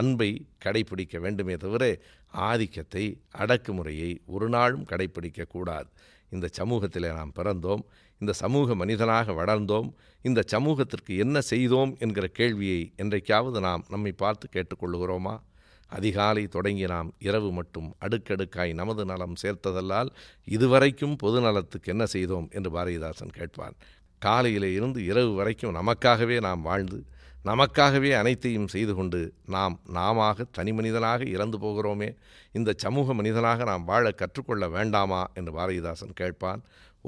அன்பை கடைப்பிடிக்க வேண்டுமே தவிர ஆதிக்கத்தை, அடக்குமுறையை ஒரு நாளும் கடைப்பிடிக்கக்கூடாது. இந்த சமூகத்தில் நாம் பிறந்தோம், இந்த சமூக மனிதனாக வளர்ந்தோம், இந்த சமூகத்திற்கு என்ன செய்தோம் என்கிற கேள்வியை என்றைக்காவது நாம் நம்மை பார்த்து கேட்டுக்கொள்ளுகிறோமா? அதிகாலை தொடங்கி நாம் இரவு மட்டும் அடுக்கடுக்காய் நமது நலம் சேர்த்ததல்லால் இதுவரைக்கும் பொது நலத்துக்கு என்ன செய்தோம் என்று பாரதிதாசன் கேட்பான். காலையிலே இருந்து இரவு வரைக்கும் நமக்காகவே நாம் வாழ்ந்து, நமக்காகவே அனைத்தையும் செய்து கொண்டு நாமாக தனி மனிதனாக இறந்து போகிறோமே, இந்த சமூக மனிதனாக நாம் வாழ கற்றுக்கொள்ள வேண்டாமா என்று பாரதிதாசன் கேட்பான்.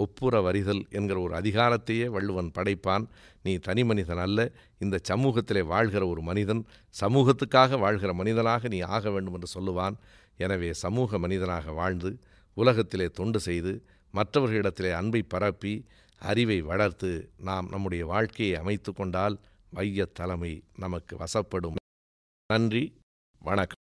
ஒப்புற வரிதல் என்கிற ஒரு அதிகாரத்தையே வள்ளுவன் படைப்பான். நீ தனி மனிதன் அல்ல, இந்த சமூகத்திலே வாழ்கிற ஒரு மனிதன், சமூகத்துக்காக வாழ்கிற மனிதனாக நீ ஆக வேண்டும் என்று சொல்லுவான். எனவே சமூக மனிதனாக வாழ்ந்து, உலகத்திலே தொண்டு செய்து, மற்றவர்களிடத்திலே அன்பை பரப்பி, அறிவை வளர்த்து நாம் நம்முடைய வாழ்க்கையை அமைத்து கொண்டால் வையத் தலைமை நமக்கு வசப்படும். நன்றி, வணக்கம்.